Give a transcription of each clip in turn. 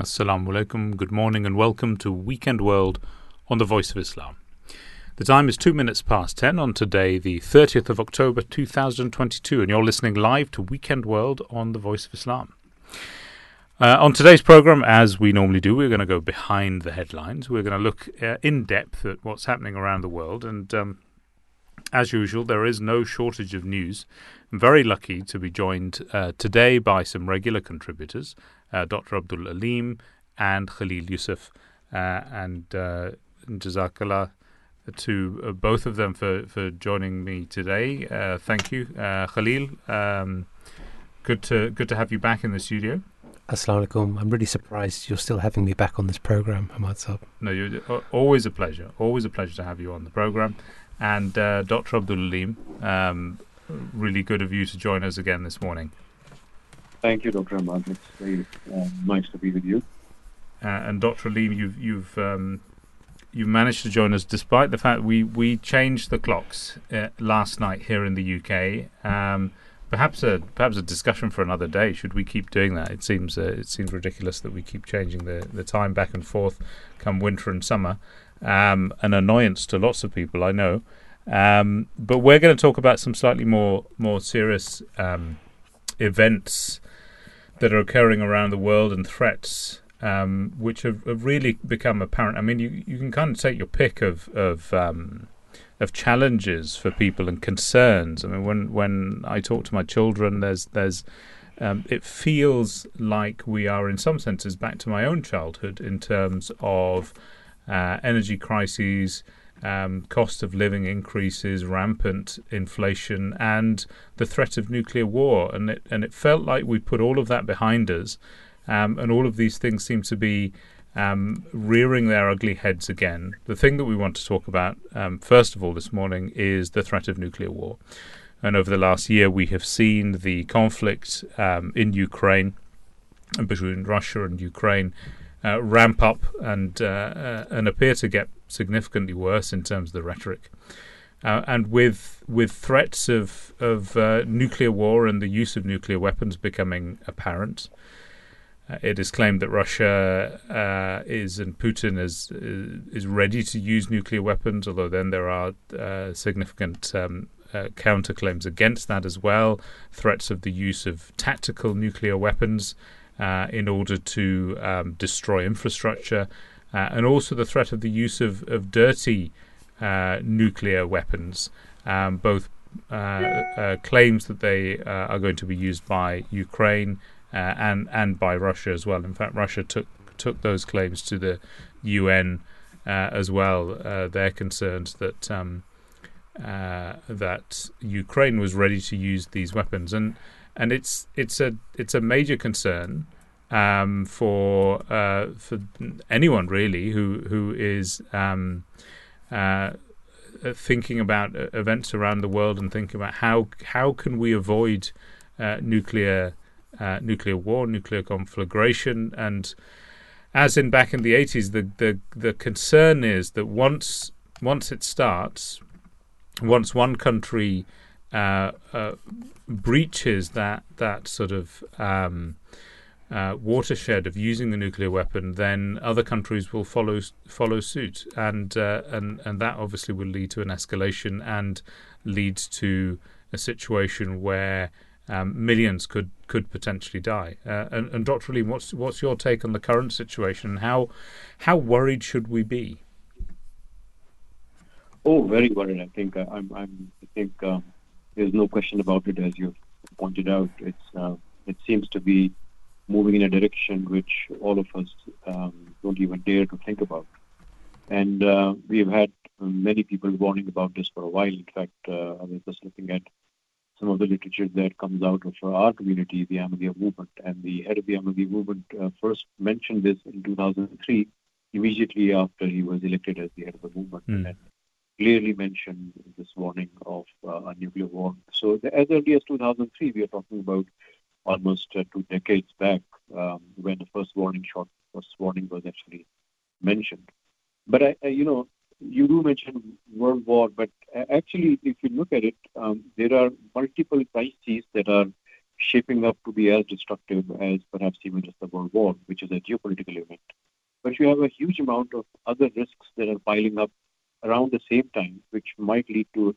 Assalamu alaikum, good morning and welcome to Weekend World on The Voice of Islam. The time is 10:02 on today, the 30th of October 2022, and you're listening live to Weekend World on The Voice of Islam. On today's program, as we normally do, we're going to go behind the headlines. We're going to look in depth at what's happening around the world, and as usual, there is no shortage of news. I'm very lucky to be joined today by some regular contributors, Dr. Abdul Alim and Khalil Yusuf, and Jazakallah to both of them for joining me today. Thank you, Khalil. Good to have you back in the studio. As-salamu alaykum. I'm really surprised you're still having me back on this program, Ahmad Sahib. No, you're always a pleasure. Always a pleasure to have you on the program. And Dr. Abdul Alim, really good of you to join us again this morning. Thank you, Dr. Ahmad. It's very nice to be with you. And Dr. Alim, you've managed to join us despite the fact we changed the clocks last night here in the UK. Perhaps a discussion for another day. Should we keep doing that? It seems ridiculous that we keep changing the time back and forth come winter and summer. An annoyance to lots of people, I know. But we're going to talk about some slightly more serious events that are occurring around the world and threats which have really become apparent. I mean, you can kind of take your pick of challenges for people and concerns. I mean, when I talk to my children, there's it feels like we are in some senses back to my own childhood in terms of energy crises, cost of living increases, rampant inflation, and the threat of nuclear war. And it felt like we put all of that behind us, and all of these things seem to be rearing their ugly heads again. The thing that we want to talk about, first of all, this morning is the threat of nuclear war. And over the last year, we have seen the conflict in Ukraine, between Russia and Ukraine, ramp up and appear to get significantly worse in terms of the rhetoric, and with threats of nuclear war and the use of nuclear weapons becoming apparent. It is claimed that Russia and Putin is ready to use nuclear weapons, although then there are significant counterclaims against that as well. Threats of the use of tactical nuclear weapons in order to destroy infrastructure, and also the threat of the use of dirty nuclear weapons, both claims that they are going to be used by Ukraine and by Russia as well. In fact, Russia took those claims to the UN as well. They're concerned that that Ukraine was ready to use these weapons, and it's a major concern for anyone really who is thinking about events around the world and thinking about how can we avoid nuclear war, nuclear conflagration. And as in back in the 80s, the concern is that once it starts, once one country breaches that sort of watershed of using the nuclear weapon, then other countries will follow suit, and that obviously will lead to an escalation and leads to a situation where millions could potentially die. And Dr. Lee, what's your take on the current situation? How worried should we be? Oh, very worried. I think I think there's no question about it, as you've pointed out. It seems to be moving in a direction which all of us don't even dare to think about. And we've had many people warning about this for a while. In fact, I was just looking at some of the literature that comes out of our community, the Ahmadiyya movement. And the head of the Ahmadiyya movement first mentioned this in 2003, immediately after he was elected as the head of the movement. Mm. And clearly mentioned this warning of a nuclear war. So as early as 2003, we are talking about almost 2 decades back, when the first warning was actually mentioned. But you do mention World War, but actually, if you look at it, there are multiple crises that are shaping up to be as destructive as perhaps even just the World War, which is a geopolitical event. But you have a huge amount of other risks that are piling up around the same time, which might lead to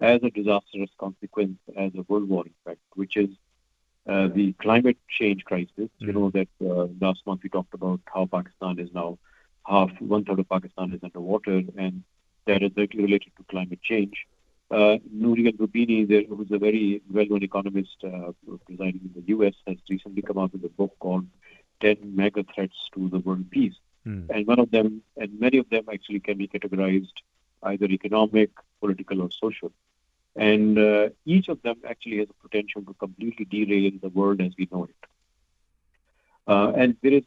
as a disastrous consequence as a world war, in fact, which is the climate change crisis. Mm-hmm. You know that last month we talked about how Pakistan is now one third of Pakistan is underwater, and that is directly related to climate change. Nouriel Roubini, who's a very well-known economist residing in the U.S., has recently come out with a book called 10 Mega Threats to the World Peace. Mm. And one of them, and many of them actually can be categorized either economic, political, or social. And each of them actually has the potential to completely derail the world as we know it. And there is,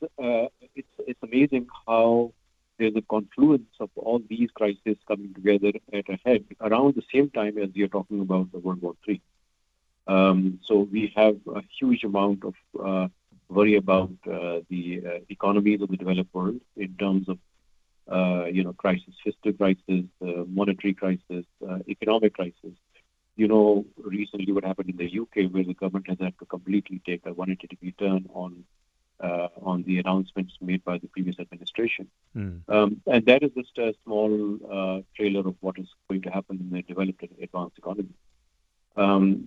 it's amazing how there's a confluence of all these crises coming together at a head around the same time as we are talking about the World War III. So we have a huge amount of worry about the economies of the developed world in terms of crisis, fiscal crisis, monetary crisis, economic crisis. You know, recently what happened in the UK, where the government has had to completely take a 180-degree turn on the announcements made by the previous administration. Mm. And that is just a small trailer of what is going to happen in the developed and advanced economy.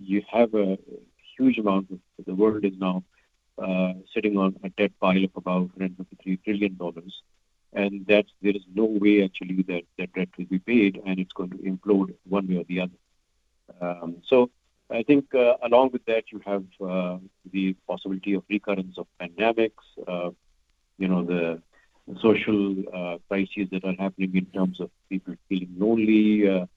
You have a huge amount of the world is now sitting on a debt pile of about $153 trillion. And that there is no way actually that that debt will be paid, and it's going to implode one way or the other. So I think along with that, you have the possibility of recurrence of pandemics, the social crises that are happening in terms of people feeling lonely,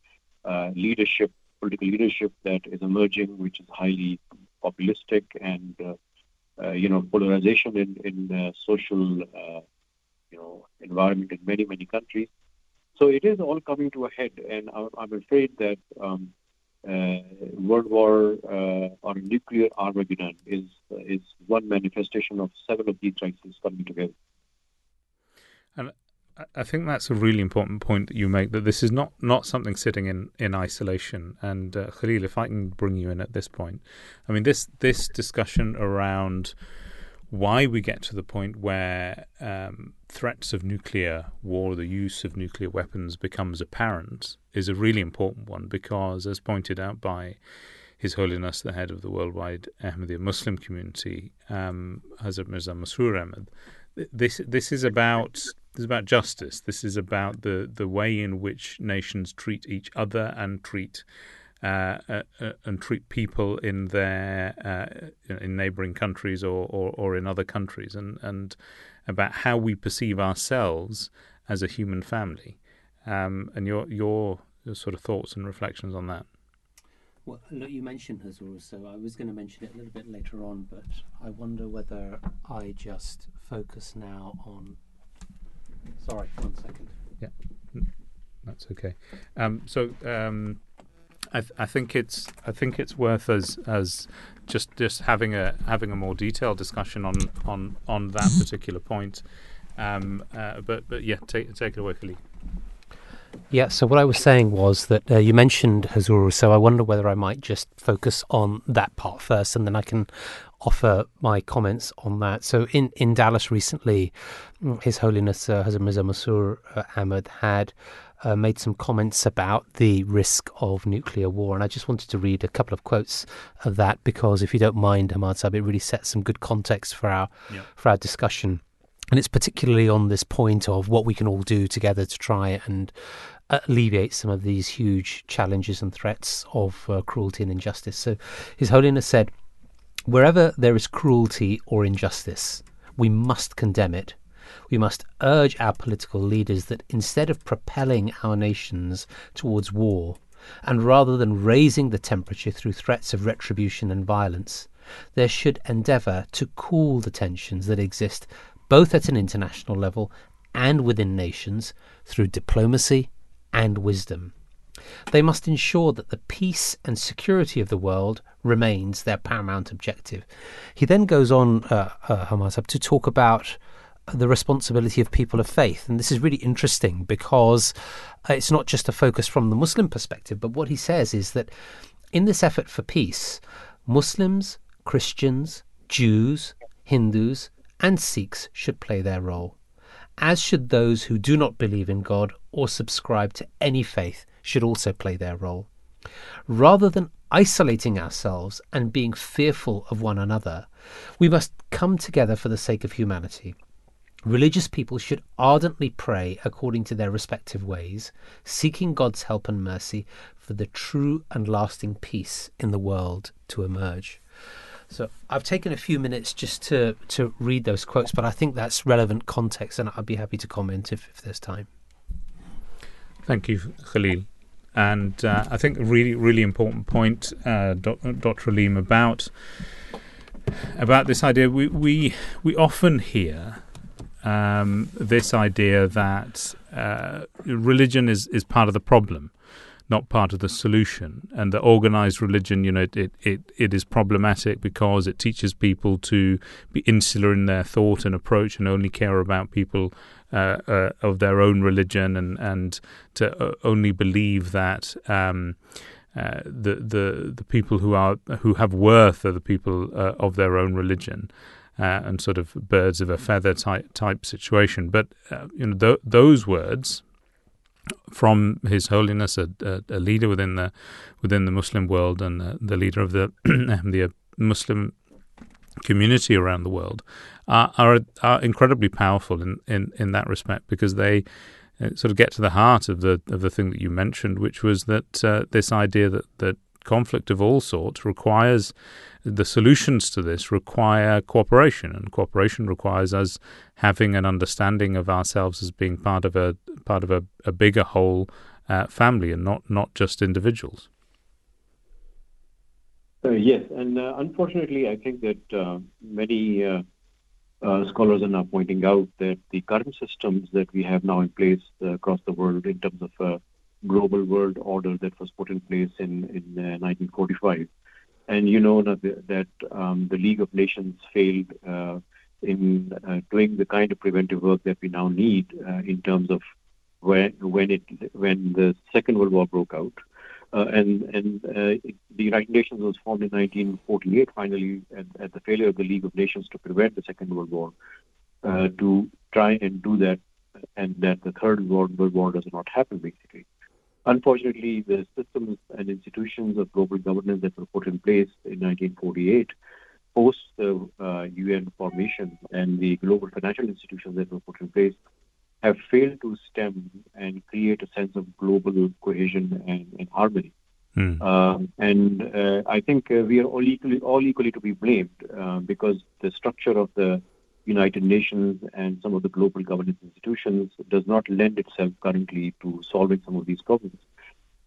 leadership, political leadership that is emerging, which is highly populistic, and, polarization in social environment in many, many countries. So it is all coming to a head, and I'm afraid that World War or nuclear Armageddon is one manifestation of several of these crises coming together. And I think that's a really important point that you make, that this is not something sitting in isolation. And Khalil, if I can bring you in at this point, I mean, this discussion around why we get to the point where threats of nuclear war, the use of nuclear weapons becomes apparent, is a really important one, because as pointed out by His Holiness, the head of the worldwide Ahmadiyya Muslim community, Hazrat Mirza Masrur Ahmad, this is about justice. This is about the way in which nations treat each other and treat people in their in neighboring countries or in other countries, and about how we perceive ourselves as a human family, and your sort of thoughts and reflections on that. Well, look, you mentioned Hazur, so I was going to mention it a little bit later on, but I wonder whether I just focus now on. Sorry, one second. Yeah, that's okay. I think it's worth as just having a more detailed discussion on that particular point. But yeah, take it away, Khalil. Yeah. So what I was saying was that you mentioned Hazur, so I wonder whether I might just focus on that part first, and then I can offer my comments on that. So in Dallas recently, His Holiness Hazrat Mirza Masrur Ahmad had made some comments about the risk of nuclear war, and I just wanted to read a couple of quotes of that, because if you don't mind, Ahmad Sahib, it really sets some good context for our discussion. And it's particularly on this point of what we can all do together to try and alleviate some of these huge challenges and threats of cruelty and injustice. So His Holiness said, "Wherever there is cruelty or injustice, we must condemn it. We must urge our political leaders that instead of propelling our nations towards war, and rather than raising the temperature through threats of retribution and violence, there should endeavour to cool the tensions that exist both at an international level and within nations through diplomacy and wisdom. They must ensure that the peace and security of the world remains their paramount objective." He then goes on, to talk about the responsibility of people of faith. And this is really interesting, because it's not just a focus from the Muslim perspective, but what he says is that in this effort for peace, Muslims, Christians, Jews, Hindus, and Sikhs should play their role, as should those who do not believe in God or subscribe to any faith should also play their role. Rather than isolating ourselves and being fearful of one another, we must come together for the sake of humanity. Religious people should ardently pray according to their respective ways, seeking God's help and mercy for the true and lasting peace in the world to emerge. So I've taken a few minutes just to read those quotes, but I think that's relevant context, and I'd be happy to comment if there's time. Thank you, Khalil. And I think a really, really important point, Dr. Alim, about this idea. We often hear this idea that religion is part of the problem, not part of the solution, and that organized religion, you know, it is problematic because it teaches people to be insular in their thought and approach and only care about people of their own religion and to only believe that the people who have worth are the people of their own religion, and sort of birds of a feather type situation. But you know, those words from His Holiness, a leader within the Muslim world and the leader of the the Muslim community around the world, are incredibly powerful in that respect, because they sort of get to the heart of the thing that you mentioned, which was that this idea that conflict of all sorts requires, the solutions to this require cooperation, and cooperation requires us having an understanding of ourselves as being part of a bigger whole family, and not just individuals. Yes, and unfortunately, I think that many scholars are now pointing out that the current systems that we have now in place across the world, in terms of global world order that was put in place in 1945, and you know that the League of Nations failed in doing the kind of preventive work that we now need in terms of when the Second World War broke out. The United Nations was formed in 1948, finally, at the failure of the League of Nations to prevent the Second World War, to try and do that, and that the Third World War does not happen, basically. Unfortunately, the systems and institutions of global governance that were put in place in 1948, post the UN formation, and the global financial institutions that were put in place, have failed to stem and create a sense of global cohesion and harmony. I think we are all equally to be blamed, because the structure of the United Nations and some of the global governance institutions does not lend itself currently to solving some of these problems.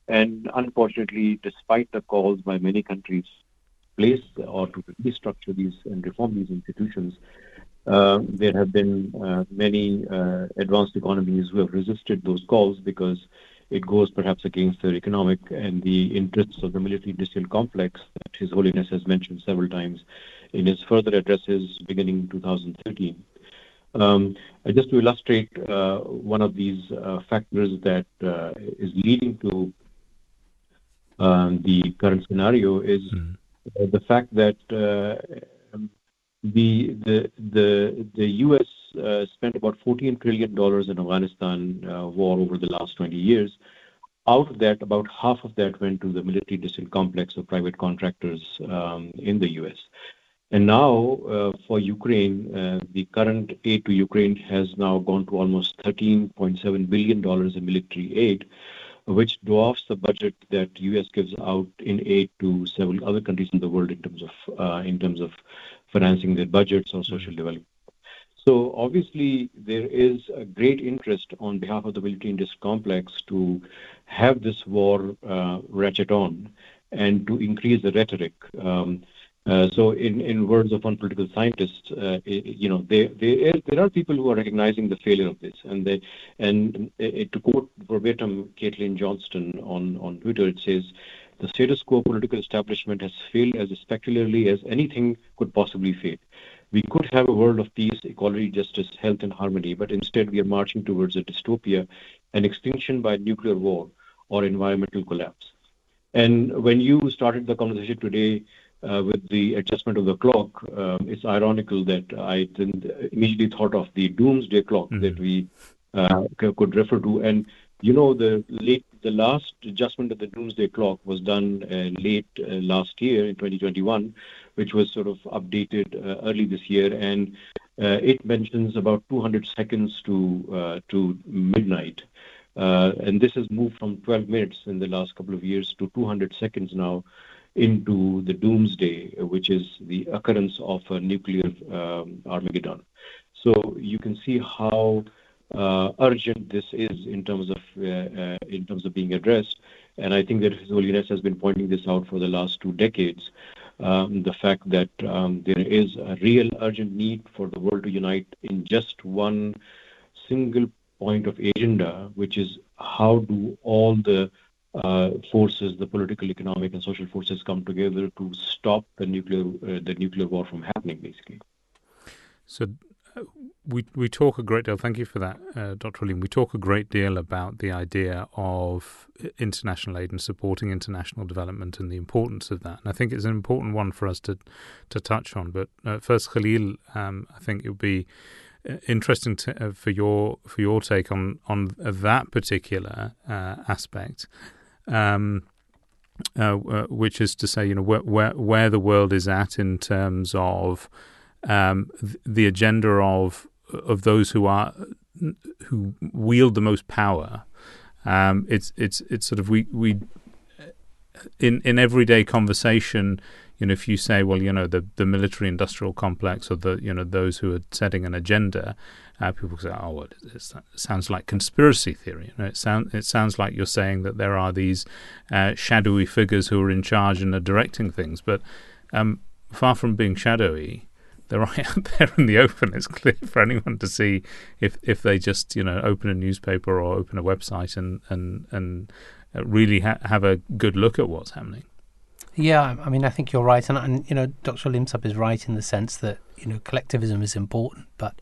And unfortunately, despite the calls by many countries to place or to restructure these and reform these institutions, there have been many advanced economies who have resisted those calls, because it goes perhaps against their economic and the interests of the military-industrial complex that His Holiness has mentioned several times in his further addresses beginning 2013. Just to illustrate one of these factors that is leading to the current scenario is the fact that the U.S. spent about $14 trillion in Afghanistan war over the last 20 years. Out of that, about half of that went to the military industrial complex of private contractors in the U.S. And now for Ukraine, the current aid to Ukraine has now gone to almost $13.7 billion in military aid, which dwarfs the budget that U.S. gives out in aid to several other countries in the world in terms of financing their budgets or social development. So obviously there is a great interest on behalf of the military industrial complex to have this war ratchet on and to increase the rhetoric. So in words of one political scientist, you know, there are people who are recognizing the failure of this. And to quote verbatim Caitlin Johnston on Twitter, it says, "The status quo political establishment has failed as spectacularly as anything could possibly fail. We could have a world of peace, equality, justice, health, and harmony, but instead we are marching towards a dystopia, an extinction by nuclear war, or environmental collapse." And when you started the conversation today with the adjustment of the clock, it's ironical that I didn't immediately thought of the doomsday clock that we could refer to. And, you know, the last adjustment of the doomsday clock was done late last year in 2021, which was sort of updated early this year. And it mentions about 200 seconds to midnight. And this has moved from 12 minutes in the last couple of years to 200 seconds now into the doomsday, which is the occurrence of a nuclear Armageddon. So you can see how urgent this is in terms of being addressed. And I think that His Holiness has been pointing this out for the last 2 decades. The fact that there is a real urgent need for the world to unite in just one single point of agenda, which is how do all the forces, the political, economic, and social forces, come together to stop the nuclear war from happening, basically. So we talk a great deal. Thank you for that, Dr. Alim. We talk a great deal about the idea of international aid and supporting international development and the importance of that. And I think it's an important one for us to touch on. But first, Khalil, I think it would be interesting for your take on that particular aspect, which is to say, you know, where the world is at in terms of the agenda of those who wield the most power. It's sort of we in everyday conversation. You know, if you say, well, you know, the military-industrial complex or the, you know, those who are setting an agenda, people say, oh, well, it sounds like conspiracy theory. You know, it sounds like you're saying that there are these shadowy figures who are in charge and are directing things. But far from being shadowy, they're right out there in the open. It's clear for anyone to see if they just, you know, open a newspaper or open a website and really have a good look at what's happening. Yeah, I mean, I think you're right. And you know, Dr. Limsab is right in the sense that, you know, collectivism is important. But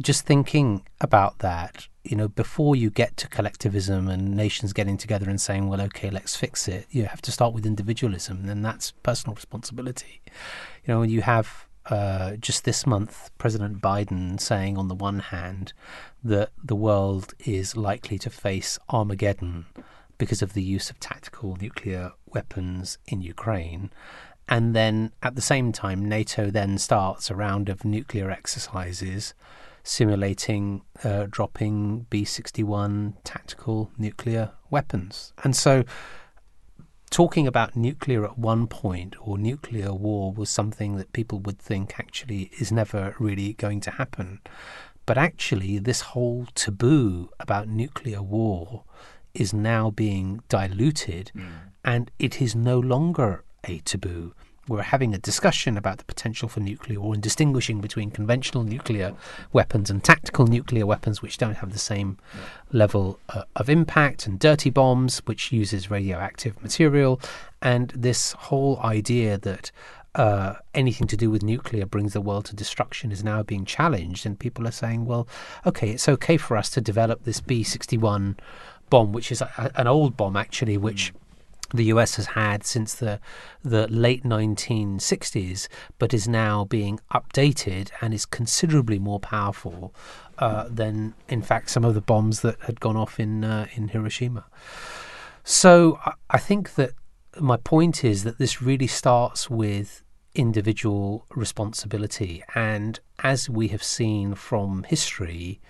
just thinking about that, you know, before you get to collectivism and nations getting together and saying, well, OK, let's fix it, you have to start with individualism. And that's personal responsibility. You know, you have just this month, President Biden saying on the one hand that the world is likely to face Armageddon because of the use of tactical nuclear weapons in Ukraine. And then at the same time, NATO then starts a round of nuclear exercises simulating dropping B-61 tactical nuclear weapons. And so talking about nuclear at one point or nuclear war was something that people would think actually is never really going to happen. But actually, this whole taboo about nuclear war is now being diluted, and it is no longer a taboo. We're having a discussion about the potential for nuclear war and distinguishing between conventional nuclear weapons and tactical nuclear weapons, which don't have the same level of impact, and dirty bombs, which uses radioactive material. And this whole idea that anything to do with nuclear brings the world to destruction is now being challenged. And people are saying, well, OK, it's OK for us to develop this B-61 bomb, which is an old bomb actually, which the US has had since the late 1960s, but is now being updated and is considerably more powerful than, in fact, some of the bombs that had gone off in Hiroshima. So I think that my point is that this really starts with individual responsibility, and as we have seen from history,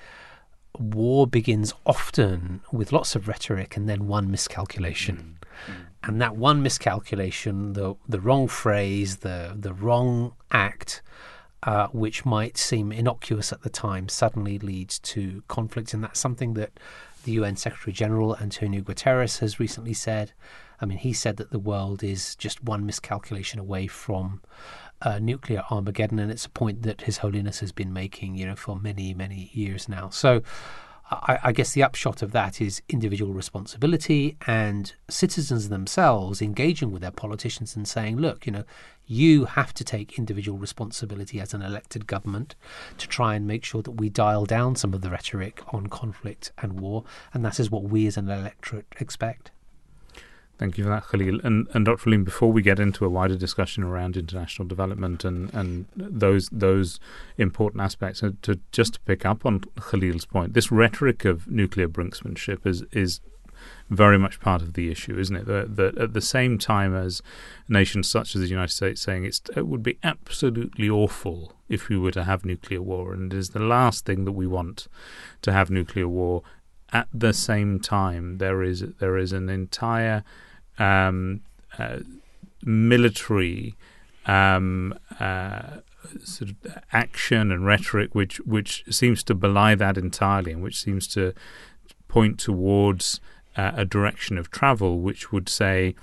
war begins often with lots of rhetoric and then one miscalculation. And that one miscalculation, the wrong phrase, the wrong act, which might seem innocuous at the time, suddenly leads to conflict. And that's something that the UN Secretary-General Antonio Guterres has recently said. I mean, he said that the world is just one miscalculation away from nuclear Armageddon, and it's a point that His Holiness has been making, you know, for many, many years now. So I guess the upshot of that is individual responsibility and citizens themselves engaging with their politicians and saying, look, you know, you have to take individual responsibility as an elected government to try and make sure that we dial down some of the rhetoric on conflict and war, and that is what we as an electorate expect. Thank you for that, Khalil. And Dr. Alim, before we get into a wider discussion around international development and those important aspects, to just to pick up on Khalil's point, this rhetoric of nuclear brinksmanship is very much part of the issue, isn't it? That at the same time as nations such as the United States saying it would be absolutely awful if we were to have nuclear war, and it is the last thing that we want to have nuclear war, at the same time there is an entire military sort of action and rhetoric which seems to belie that entirely, and which seems to point towards a direction of travel which would say,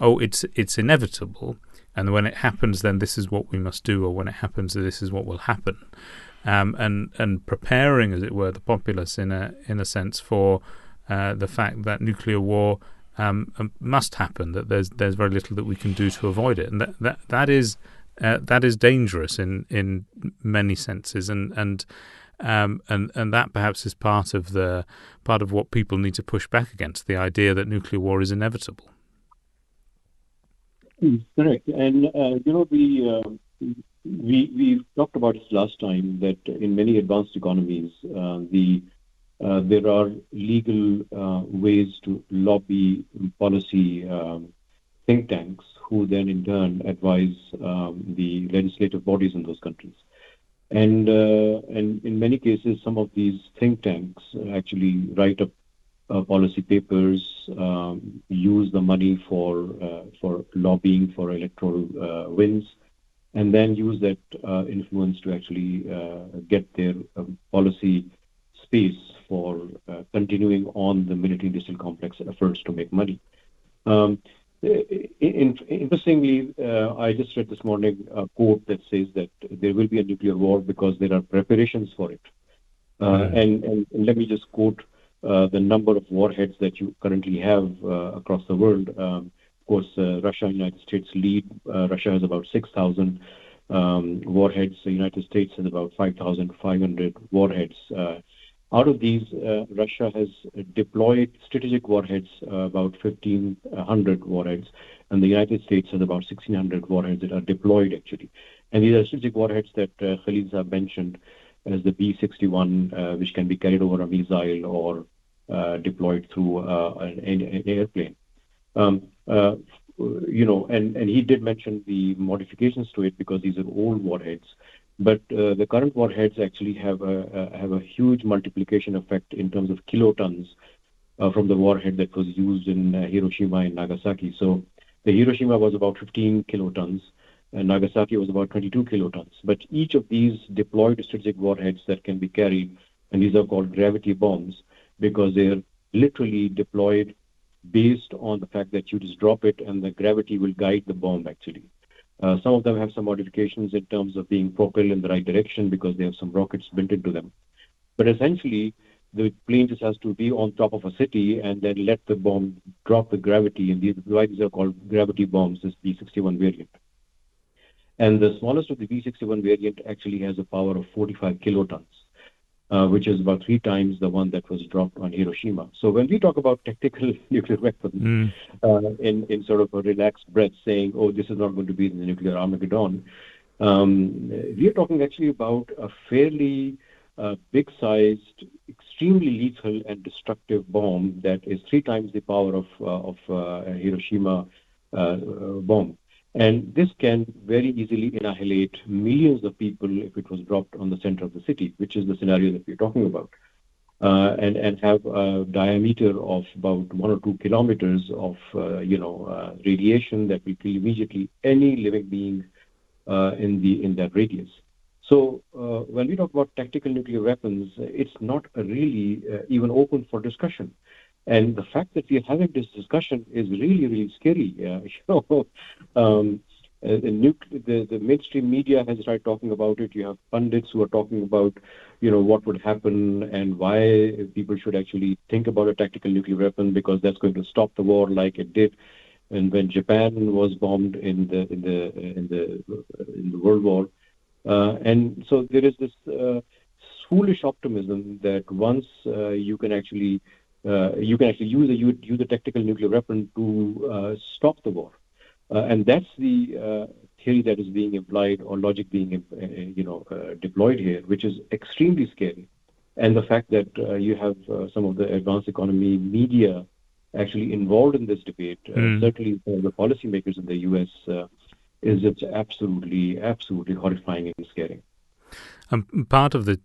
oh, it's inevitable, and when it happens then this is what we must do, or when it happens this is what will happen, and preparing, as it were, the populace in a sense for the fact that nuclear war must happen, that there's very little that we can do to avoid it, and that is dangerous in many senses, and that perhaps is part of what people need to push back against, the idea that nuclear war is inevitable. Correct, and we talked about this last time, that in many advanced economies, there are legal ways to lobby policy think tanks, who then in turn advise the legislative bodies in those countries. And in many cases, some of these think tanks actually write up policy papers, use the money for lobbying, for electoral wins, and then use that influence to actually get their policy space for continuing on the military industrial complex efforts to make money. Interestingly, I just read this morning a quote that says that there will be a nuclear war because there are preparations for it. And let me just quote the number of warheads that you currently have across the world. Of course, Russia and United States lead. Russia has about 6,000 warheads. The United States has about 5,500 warheads. Out of these, Russia has deployed strategic warheads, about 1,500 warheads, and the United States has about 1,600 warheads that are deployed, actually. And these are strategic warheads that Khalil Sahib mentioned as the B-61, which can be carried over a missile or deployed through an airplane. And he did mention the modifications to it because these are old warheads. But the current warheads actually have a huge multiplication effect in terms of kilotons from the warhead that was used in Hiroshima and Nagasaki. So the Hiroshima was about 15 kilotons, and Nagasaki was about 22 kilotons. But each of these deployed strategic warheads that can be carried, and these are called gravity bombs because they're literally deployed based on the fact that you just drop it and the gravity will guide the bomb, actually. Some of them have some modifications in terms of being propelled in the right direction because they have some rockets built into them. But essentially, the plane just has to be on top of a city and then let the bomb drop with gravity. And these are called gravity bombs, this B-61 variant. And the smallest of the B-61 variant actually has a power of 45 kilotons, which is about 3 times the one that was dropped on Hiroshima. So when we talk about tactical nuclear weapons in sort of a relaxed breath saying, oh, this is not going to be the nuclear Armageddon, we are talking actually about a fairly big-sized, extremely lethal and destructive bomb that is 3 times the power of Hiroshima bomb. And this can very easily annihilate millions of people if it was dropped on the center of the city, which is the scenario that we're talking about, and have a diameter of about 1 or 2 kilometers of radiation that will kill immediately any living being in that radius. So when we talk about tactical nuclear weapons, it's not really even open for discussion. And the fact that we are having this discussion is really, really scary. The mainstream media has started talking about it. You have pundits who are talking about, what would happen and why people should actually think about a tactical nuclear weapon because that's going to stop the war, like it did, and when Japan was bombed in the World War. And so there is this foolish optimism that once you can actually you can actually use a tactical nuclear weapon to stop the war. And that's the theory that is being implied, or logic being deployed here, which is extremely scary. And the fact that you have some of the advanced economy media actually involved in this debate, certainly for the policymakers in the U.S., is just absolutely horrifying and scary. Part of the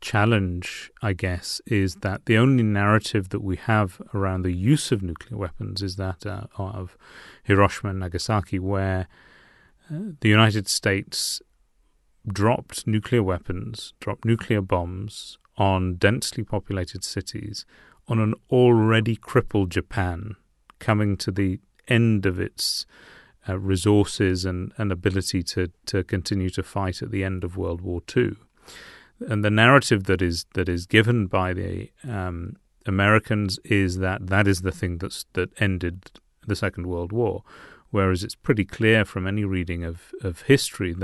challenge, I guess, is that the only narrative that we have around the use of nuclear weapons is that of Hiroshima and Nagasaki, where the United States dropped nuclear weapons, dropped nuclear bombs on densely populated cities, on an already crippled Japan coming to the end of its resources and ability to continue to fight at the end of World War II. And the narrative that is given by the Americans is that is the thing that ended the Second World War, whereas it's pretty clear from any reading of history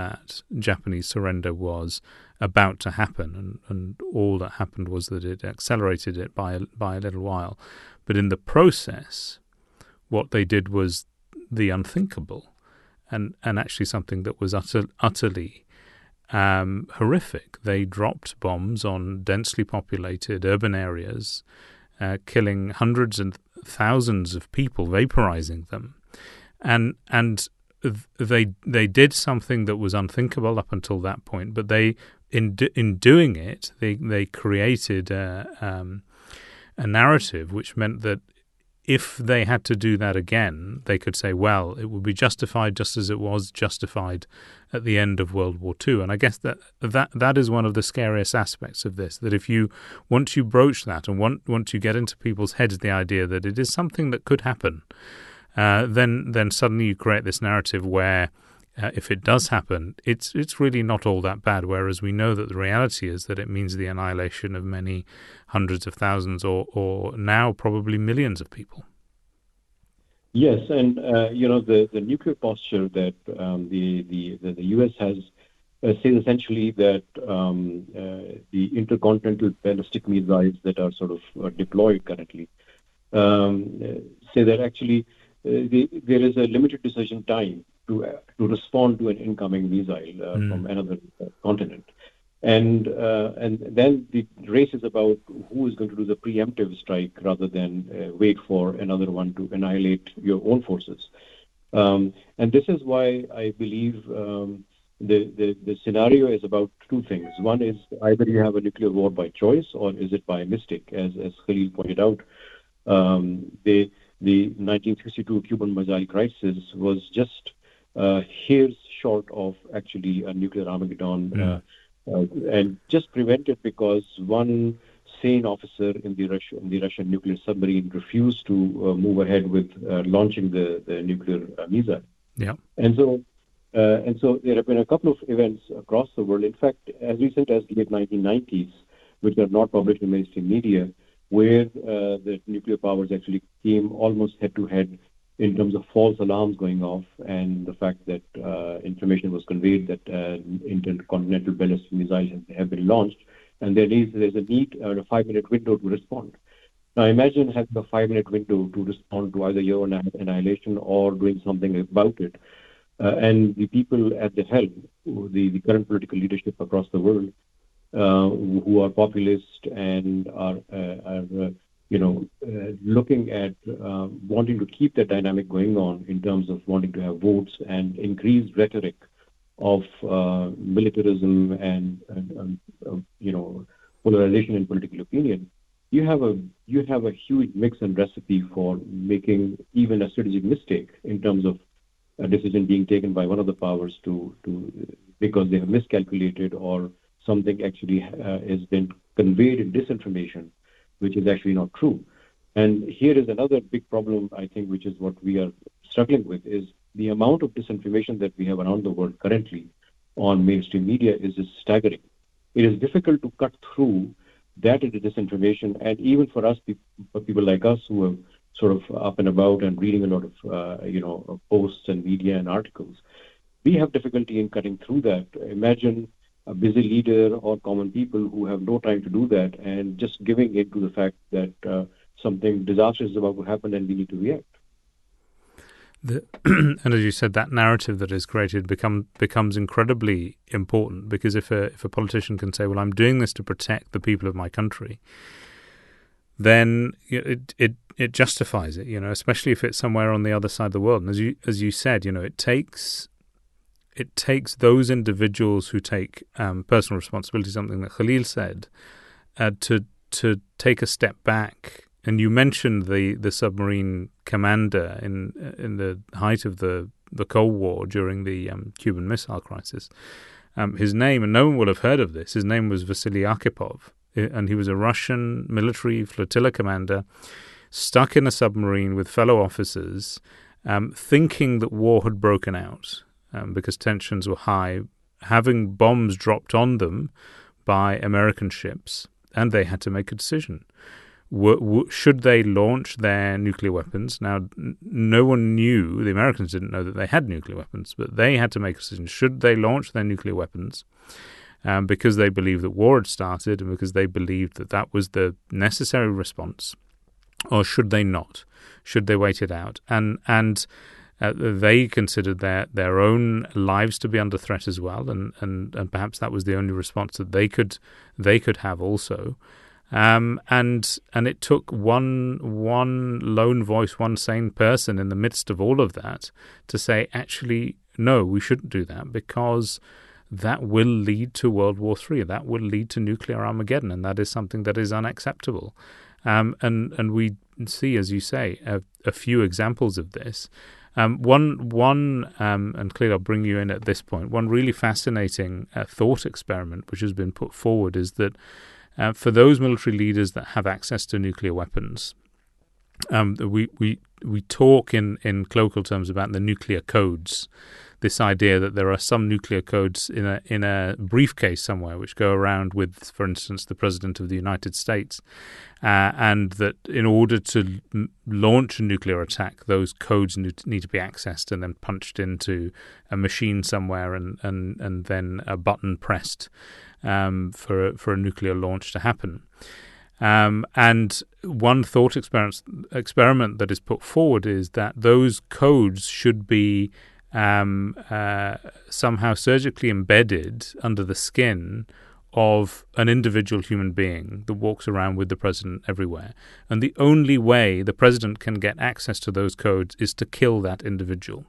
that Japanese surrender was about to happen, and all that happened was that it accelerated it by a little while. But in the process, what they did was the unthinkable, and actually something that was utterly horrific. They dropped bombs on densely populated urban areas, killing hundreds and thousands of people, vaporizing them, and they did something that was unthinkable up until that point. But they in doing it, they created a narrative which meant that if they had to do that again, they could say, well, it would be justified just as it was justified at the end of World War II. And I guess that is one of the scariest aspects of this, that if you, once you broach that and once you get into people's heads the idea that it is something that could happen, then suddenly you create this narrative where if it does happen, it's really not all that bad, whereas we know that the reality is that it means the annihilation of many hundreds of thousands or now probably millions of people. Yes, and the nuclear posture that the U.S. has says essentially that the intercontinental ballistic missiles that are sort of deployed currently say that actually there is a limited decision time to respond to an incoming missile from another continent, and then the race is about who is going to do the preemptive strike rather than wait for another one to annihilate your own forces. And this is why I believe the scenario is about two things. One is either you have a nuclear war by choice, or is it by mistake, as Khalil pointed out. The 1962 Cuban Missile Crisis was just hairs short of actually a nuclear Armageddon, and just prevented because one sane officer in the Russian nuclear submarine refused to move ahead with launching the nuclear missile. Yeah, and so there have been a couple of events across the world. In fact, as recent as the late 1990s, which are not published in mainstream media, where the nuclear powers actually came almost head-to-head in terms of false alarms going off, and the fact that information was conveyed that intercontinental ballistic missiles have been launched, and there's a need a 5-minute window to respond. Now imagine having a 5-minute window to respond to either your annihilation or doing something about it. And the people at the helm, the current political leadership across the world, who are populist and are looking at wanting to keep that dynamic going on in terms of wanting to have votes and increased rhetoric of militarism and polarization in political opinion. You have a huge mix and recipe for making even a strategic mistake in terms of a decision being taken by one of the powers to because they have miscalculated or something actually has been conveyed in disinformation, which is actually not true. And here is another big problem, I think, which is what we are struggling with, is the amount of disinformation that we have around the world currently on mainstream media is just staggering. It is difficult to cut through that disinformation, and even for us, people like us who are sort of up and about and reading a lot of posts and media and articles, we have difficulty in cutting through that. Imagine a busy leader or common people who have no time to do that, and just giving in to the fact that something disastrous is about to happen and we need to react. And as you said, that narrative that is created becomes incredibly important, because if a politician can say, well, I'm doing this to protect the people of my country, then it justifies it, especially if it's somewhere on the other side of the world. And as you said, it takes those individuals who take personal responsibility, something that Khalil said, to take a step back. And you mentioned the submarine commander in the height of the Cold War during the Cuban Missile Crisis. His name, and no one will have heard of this, his name was Vasily Arkhipov, and he was a Russian military flotilla commander stuck in a submarine with fellow officers, thinking that war had broken out because tensions were high, having bombs dropped on them by American ships, and they had to make a decision. Should they launch their nuclear weapons? Now, no one knew, the Americans didn't know that they had nuclear weapons, but they had to make a decision. Should they launch their nuclear weapons because they believed that war had started and because they believed that that was the necessary response, or should they not? Should they wait it out? And they considered their own lives to be under threat as well, and perhaps that was the only response that they could have also. And it took one lone voice, one sane person in the midst of all of that to say, actually, no, we shouldn't do that, because that will lead to World War III. That will lead to nuclear Armageddon, and that is something that is unacceptable. And we see, as you say, a few examples of this. And Khalil, I'll bring you in at this point. One really fascinating thought experiment which has been put forward is that for those military leaders that have access to nuclear weapons, we talk in colloquial terms about the nuclear codes. This idea that there are some nuclear codes in a briefcase somewhere which go around with, for instance, the President of the United States, and that in order to launch a nuclear attack, those codes need to be accessed and then punched into a machine somewhere and then a button pressed for a nuclear launch to happen. And one thought experiment that is put forward is that those codes should be somehow surgically embedded under the skin of an individual human being that walks around with the president everywhere. And the only way the president can get access to those codes is to kill that individual.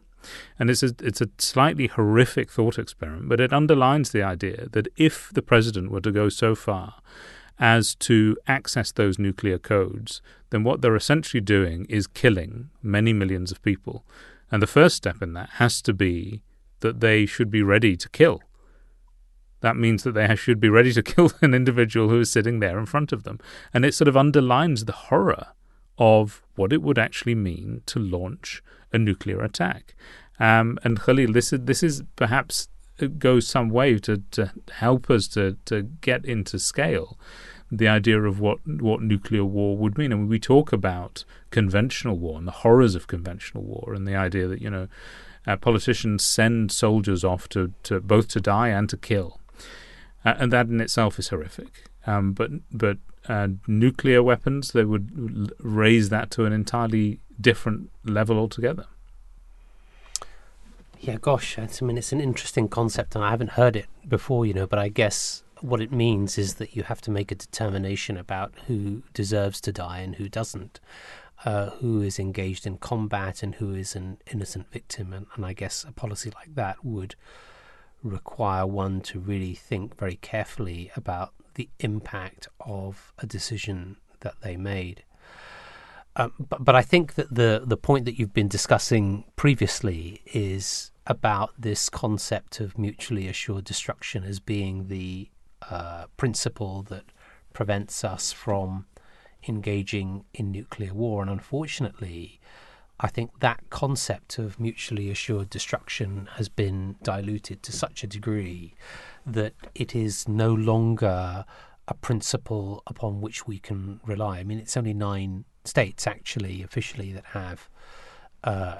And it's a slightly horrific thought experiment, but it underlines the idea that if the president were to go so far as to access those nuclear codes, then what they're essentially doing is killing many millions of people. And the first step in that has to be that they should be ready to kill. That means that they should be ready to kill an individual who is sitting there in front of them. And it sort of underlines the horror of what it would actually mean to launch a nuclear attack. And Khalil, this is perhaps goes some way to help us to get into scale the idea of what nuclear war would mean. And we talk about conventional war and the horrors of conventional war and the idea that, politicians send soldiers off to both to die and to kill. And that in itself is horrific. But nuclear weapons, they would raise that to an entirely different level altogether. Yeah, gosh, it's an interesting concept, and I haven't heard it before, but I guess what it means is that you have to make a determination about who deserves to die and who doesn't, who is engaged in combat and who is an innocent victim. And I guess a policy like that would require one to really think very carefully about the impact of a decision that they made. But I think that the point that you've been discussing previously is about this concept of mutually assured destruction as being the principle that prevents us from engaging in nuclear war. And unfortunately, I think that concept of mutually assured destruction has been diluted to such a degree that it is no longer a principle upon which we can rely. It's only 9 states actually officially that have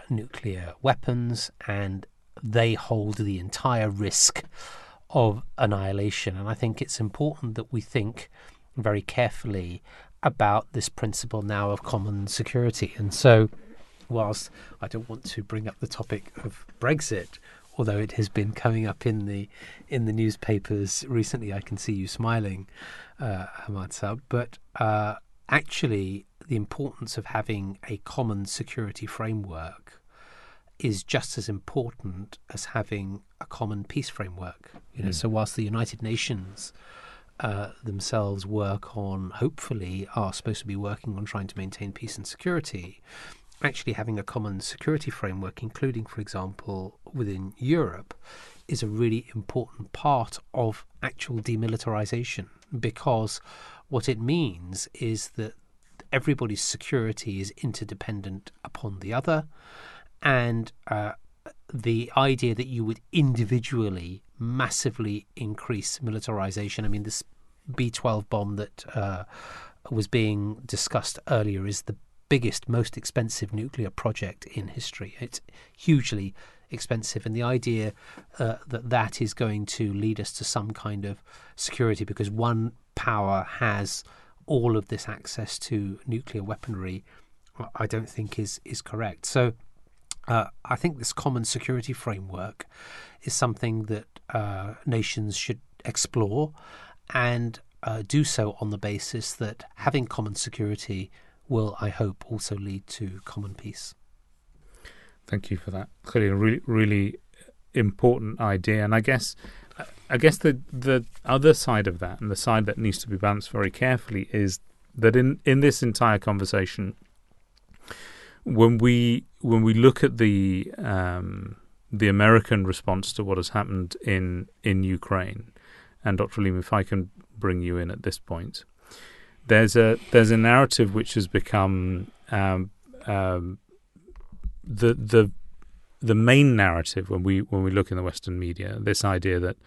nuclear weapons, and they hold the entire risk of annihilation. And I think it's important that we think very carefully about this principle now of common security. And so whilst I don't want to bring up the topic of Brexit, although it has been coming up in the newspapers recently, I can see you smiling, Ahmad Sahib, but actually the importance of having a common security framework is just as important as having a common peace framework. You know, so whilst the United Nations themselves work on, hopefully are supposed to be working on trying to maintain peace and security, actually having a common security framework, including, for example, within Europe, is a really important part of actual demilitarization, because what it means is that everybody's security is interdependent upon the other, and the idea that you would individually massively increase militarization. I mean, this B-12 bomb that was being discussed earlier is the biggest, most expensive nuclear project in history. It's hugely expensive, and the idea that is going to lead us to some kind of security because one power has all of this access to nuclear weaponry, I don't think is correct. So I think this common security framework is something that nations should explore, and do so on the basis that having common security will, I hope, also lead to common peace. Thank you for that. Clearly a really, really important idea. And I guess the other side of that, and the side that needs to be balanced very carefully, is that in this entire conversation, when we look at the American response to what has happened in Ukraine, and Dr. Alim, if I can bring you in at this point, there's a narrative which has become the main narrative when we look in the Western media. This idea that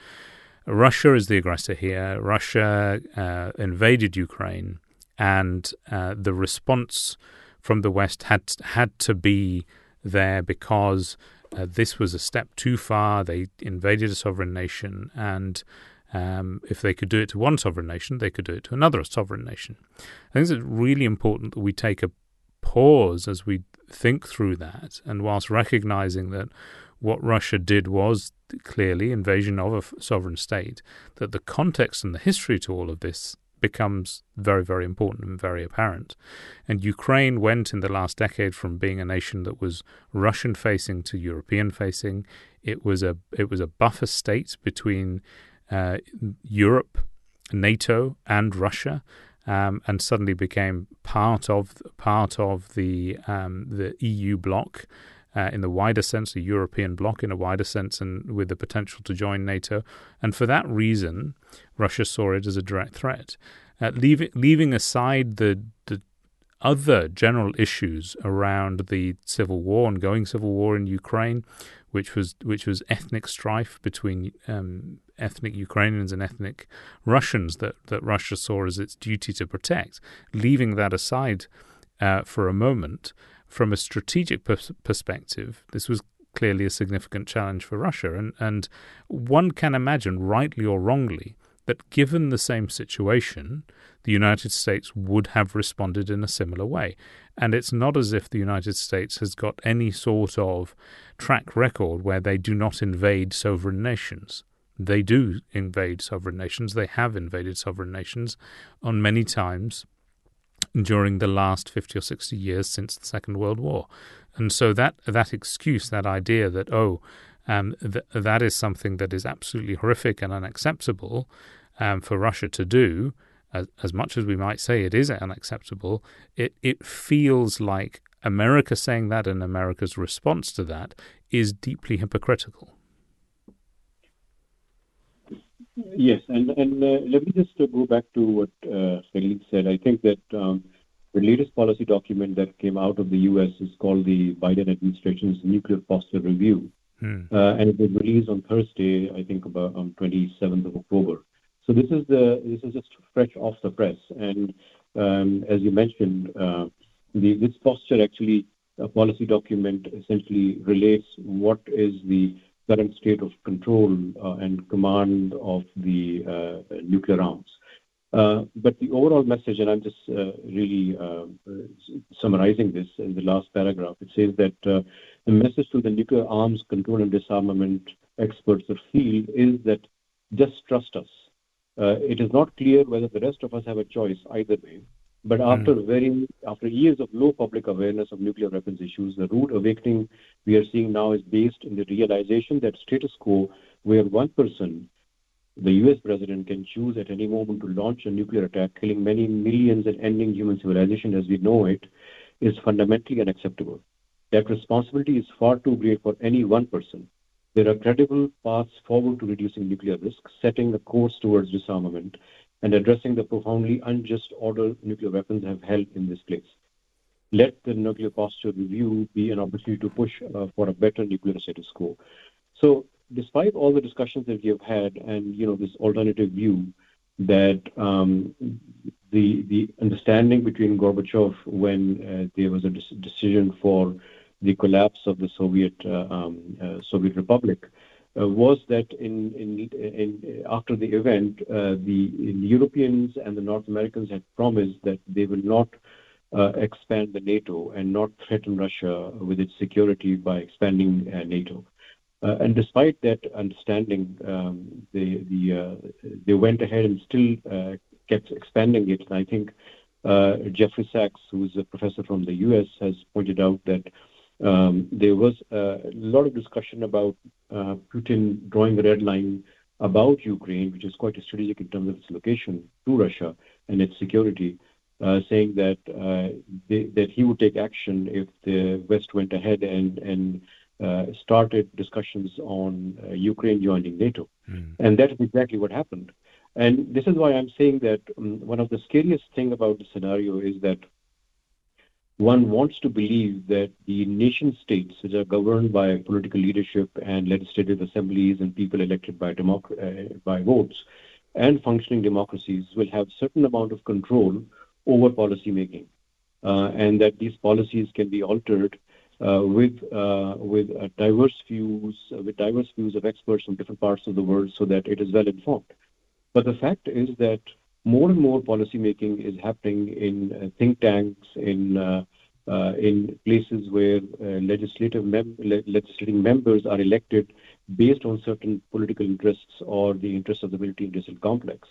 Russia is the aggressor here, Russia invaded Ukraine, and the response from the West had to be there because this was a step too far. They invaded a sovereign nation, and if they could do it to one sovereign nation, they could do it to another sovereign nation. I think it's really important that we take a pause as we think through that, and whilst recognising that what Russia did was clearly invasion of a sovereign state, that the context and the history to all of this becomes very, very important and very apparent. And Ukraine went in the last decade from being a nation that was Russian-facing to European-facing. It was a buffer state between Europe, NATO, and Russia, and suddenly became part of the EU bloc in the wider sense, the European bloc in a wider sense, and with the potential to join NATO. And for that reason, Russia saw it as a direct threat. Leaving aside the other general issues around the civil war, ongoing civil war in Ukraine, which was ethnic strife between ethnic Ukrainians and ethnic Russians that Russia saw as its duty to protect. Leaving that aside for a moment, from a strategic perspective, this was clearly a significant challenge for Russia. And one can imagine, rightly or wrongly, that given the same situation, the United States would have responded in a similar way. And it's not as if the United States has got any sort of track record where they do not invade sovereign nations. They do invade sovereign nations. They have invaded sovereign nations on many times during the last 50 or 60 years since the Second World War. And so that excuse, that idea that, that is something that is absolutely horrific and unacceptable for Russia to do, as much as we might say it is unacceptable, it feels like America saying that and America's response to that is deeply hypocritical. Yes, and let me just go back to what Khalil said. I think that the latest policy document that came out of the U.S. is called the Biden Administration's Nuclear Posture Review, and it was released on Thursday, I think, about on 27th of October. So this is just fresh off the press, and as you mentioned, this posture, actually, a policy document, essentially relates what is the current state of control and command of the nuclear arms. But the overall message, and I'm just really summarizing this in the last paragraph, it says that the message to the nuclear arms control and disarmament experts of field is that just trust us. It is not clear whether the rest of us have a choice either way. But after years of low public awareness of nuclear weapons issues, the rude awakening we are seeing now is based in the realization that status quo, where one person, the U.S. president, can choose at any moment to launch a nuclear attack, killing many millions and ending human civilization as we know it, is fundamentally unacceptable. That responsibility is far too great for any one person. There are credible paths forward to reducing nuclear risk, setting a course towards disarmament, and addressing the profoundly unjust order nuclear weapons have held in this place. Let the nuclear posture review be an opportunity to push for a better nuclear status quo. So despite all the discussions that we have had and, you know, this alternative view that the understanding between Gorbachev when there was a decision for the collapse of the Soviet Republic, was that in after the event, the Europeans and the North Americans had promised that they will not expand the NATO and not threaten Russia with its security by expanding NATO. And despite that understanding, they went ahead and still kept expanding it. And I think Jeffrey Sachs, who is a professor from the U.S., has pointed out that there was a lot of discussion about Putin drawing the red line about Ukraine, which is quite strategic in terms of its location to Russia and its security, saying that that he would take action if the West went ahead and started discussions on Ukraine joining NATO. And that is exactly what happened. And this is why I'm saying that one of the scariest thing about the scenario is that one wants to believe that the nation states, which are governed by political leadership and legislative assemblies and people elected by votes and functioning democracies, will have certain amount of control over policy making, and that these policies can be altered with diverse views of experts from different parts of the world, so that it is well informed. But the fact is that more and more policymaking is happening in think tanks, in places where legislating members are elected based on certain political interests or the interests of the military-industrial complex.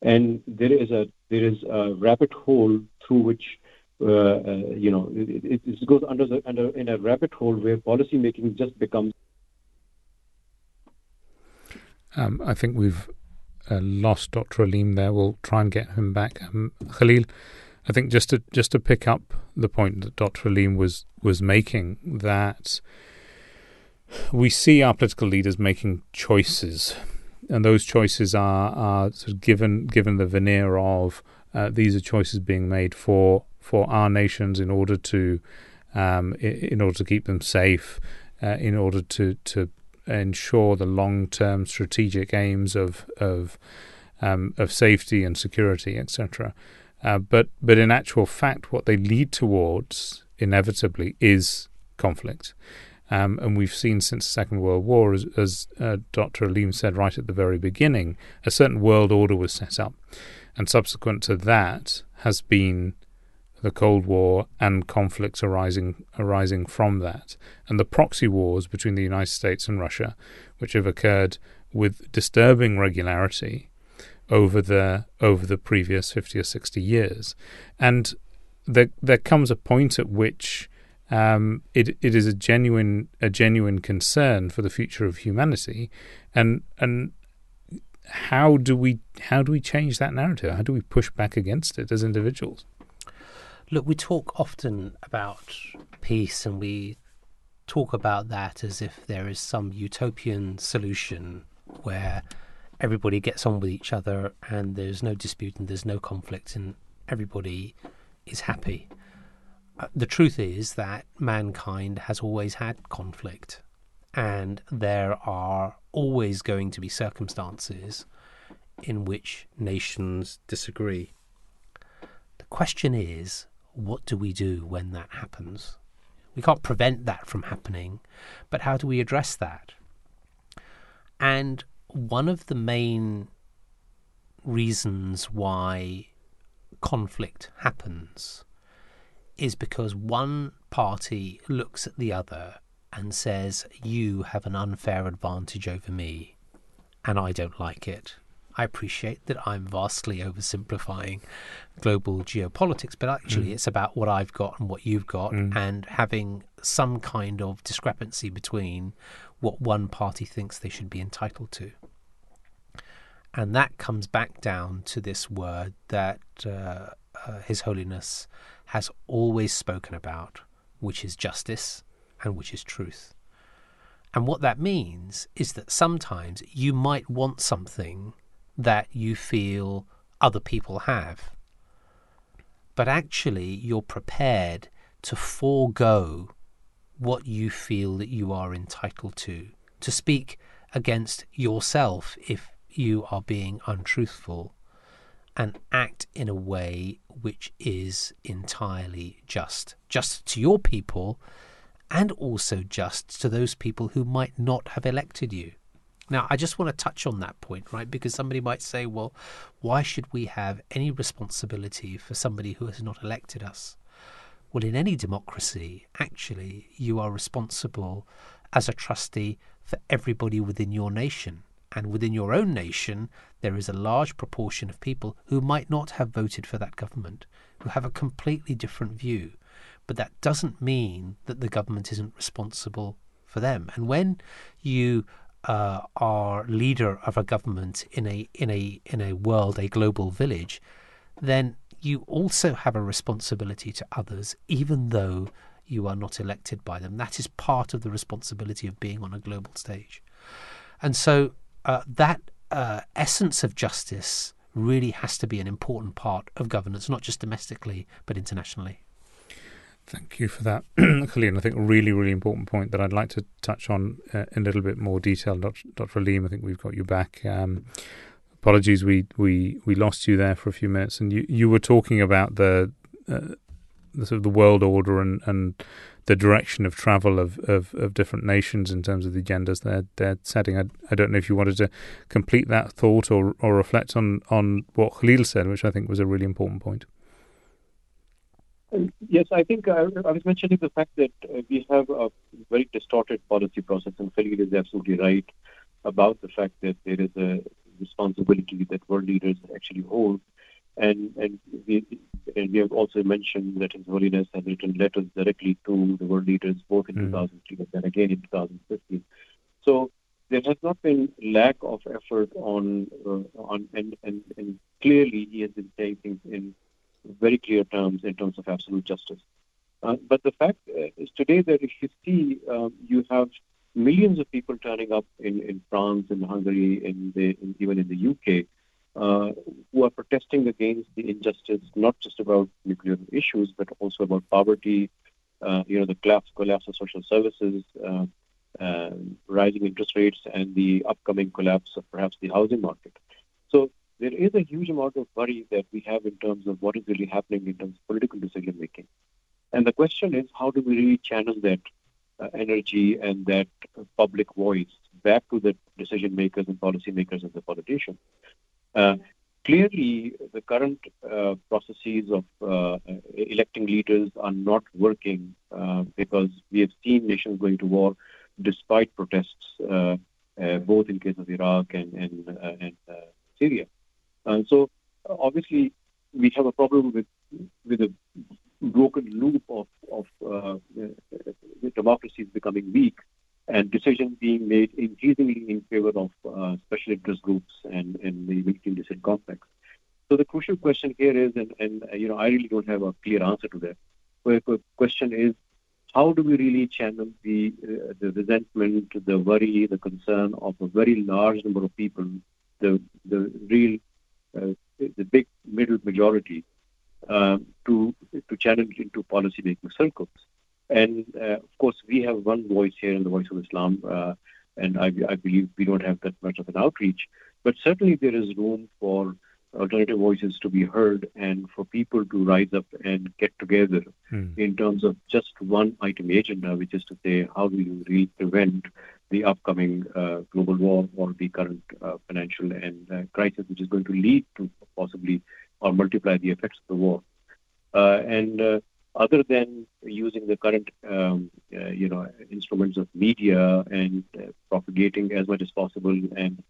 And there is a rabbit hole through which it goes under in a rabbit hole where policymaking just becomes. I think we've lost Dr. Alim there. We'll try and get him back. Khalil, I think just to pick up the point that Dr. Alim was making, that we see our political leaders making choices, and those choices are sort of given the veneer of these are choices being made for our nations in order to keep them safe, in order to ensure the long-term strategic aims of safety and security, etc. But in actual fact, what they lead towards inevitably is conflict, and we've seen since the Second World War, as Dr. Alim said right at the very beginning, a certain world order was set up, and subsequent to that has been the Cold War and conflicts arising from that, and the proxy wars between the United States and Russia, which have occurred with disturbing regularity over the previous 50 or 60 years. And there comes a point at which it is a genuine concern for the future of humanity, and how do we change that narrative? How do we push back against it as individuals? Look, we talk often about peace, and we talk about that as if there is some utopian solution where everybody gets on with each other and there's no dispute and there's no conflict and everybody is happy. The truth is that mankind has always had conflict, and there are always going to be circumstances in which nations disagree. The question is, what do we do when that happens? We can't prevent that from happening, but how do we address that? And one of the main reasons why conflict happens is because one party looks at the other and says, you have an unfair advantage over me, and I don't like it. I appreciate that I'm vastly oversimplifying global geopolitics, but actually it's about what I've got and what you've got, and having some kind of discrepancy between what one party thinks they should be entitled to. And that comes back down to this word that His Holiness has always spoken about, which is justice and which is truth. And what that means is that sometimes you might want something that you feel other people have, but actually you're prepared to forego what you feel that you are entitled to speak against yourself if you are being untruthful, and act in a way which is entirely just to your people, and also just to those people who might not have elected you. Now, I just want to touch on that point, right? Because somebody might say, well, why should we have any responsibility for somebody who has not elected us? Well, in any democracy, actually, you are responsible as a trustee for everybody within your nation. And within your own nation, there is a large proportion of people who might not have voted for that government, who have a completely different view. But that doesn't mean that the government isn't responsible for them. And when you are leader of a government in a world, a global village, then you also have a responsibility to others, even though you are not elected by them. That is part of the responsibility of being on a global stage. And so that essence of justice really has to be an important part of governance, not just domestically, but internationally. Thank you for that, Khalil. I think a really, really important point that I'd like to touch on in a little bit more detail. Dr. Alim, I think we've got you back. Apologies, we lost you there for a few minutes, and you were talking about the sort of the world order and the direction of travel of different nations in terms of the agendas they're setting. I don't know if you wanted to complete that thought or reflect on what Khalil said, which I think was a really important point. Yes, I think I was mentioning the fact that we have a very distorted policy process, and Khalil is absolutely right about the fact that there is a responsibility that world leaders actually hold. And we have also mentioned that His Holiness has written letters directly to the world leaders, both in 2003 and then again in 2015. So there has not been lack of effort and clearly he has been saying things in very clear terms in terms of absolute justice. But the fact is today that if you see, you have millions of people turning up in France, in Hungary, even in the UK, who are protesting against the injustice, not just about nuclear issues, but also about poverty, the collapse of social services, rising interest rates, and the upcoming collapse of perhaps the housing market. So there is a huge amount of worry that we have in terms of what is really happening in terms of political decision-making. And the question is, how do we really channel that energy and that public voice back to the decision-makers and policymakers and the politicians? Clearly, the current processes of electing leaders are not working because we have seen nations going to war despite protests, both in case of Iraq and Syria. So obviously we have a problem with a broken loop of democracies becoming weak and decisions being made increasingly in favor of special interest groups and the Weekend World complex. So the crucial question here is, and I really don't have a clear answer to that. The question is, how do we really channel the resentment, the worry, the concern of a very large number of people, the big middle majority, to channel into policy making circles. And of course, we have one voice here in the Voice of Islam, and I believe we don't have that much of an outreach. But certainly, there is room for alternative voices to be heard, and for people to rise up and get together in terms of just one item agenda, which is to say, how do you really prevent the upcoming global war or the current financial and crisis, which is going to lead to possibly or multiply the effects of the war. And other than using the current, instruments of media and propagating as much as possible and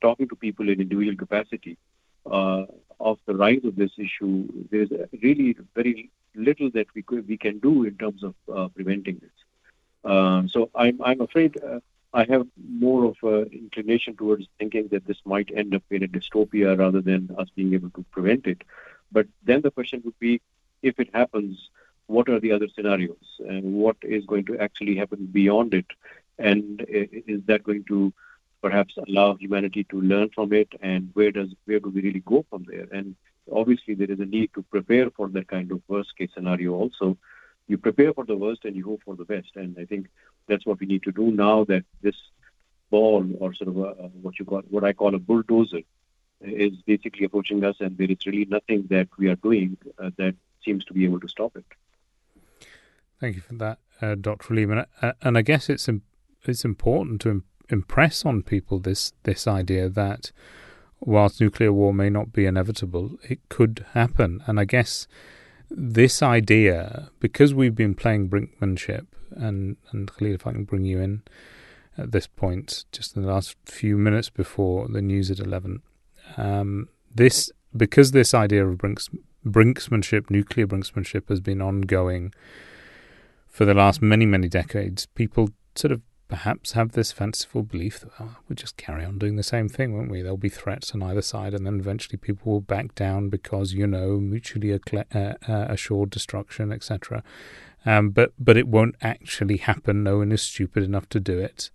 talking to people in individual capacity of the rise of this issue, there is really very little that we can do in terms of preventing this. So I'm afraid I have more of an inclination towards thinking that this might end up in a dystopia rather than us being able to prevent it. But then the question would be, if it happens, what are the other scenarios and what is going to actually happen beyond it? And is that going to perhaps allow humanity to learn from it? And where do we really go from there? And obviously there is a need to prepare for that kind of worst case scenario also. You prepare for the worst and you hope for the best. And I think that's what we need to do now that this ball or sort of what I call a bulldozer is basically approaching us, and there is really nothing that we are doing that seems to be able to stop it. Thank you for that, Dr. Lehman. And I guess it's important to impress on people this idea that whilst nuclear war may not be inevitable, it could happen. And I guess this idea, because we've been playing brinkmanship, and Khalil, if I can bring you in at this point, just in the last few minutes before the news at 11, this idea of brinksmanship, nuclear brinksmanship, has been ongoing for the last many, many decades, people sort of perhaps have this fanciful belief that we'll just carry on doing the same thing, won't we? There'll be threats on either side, and then eventually people will back down because, mutually assured destruction, etc. But it won't actually happen. No one is stupid enough to do it.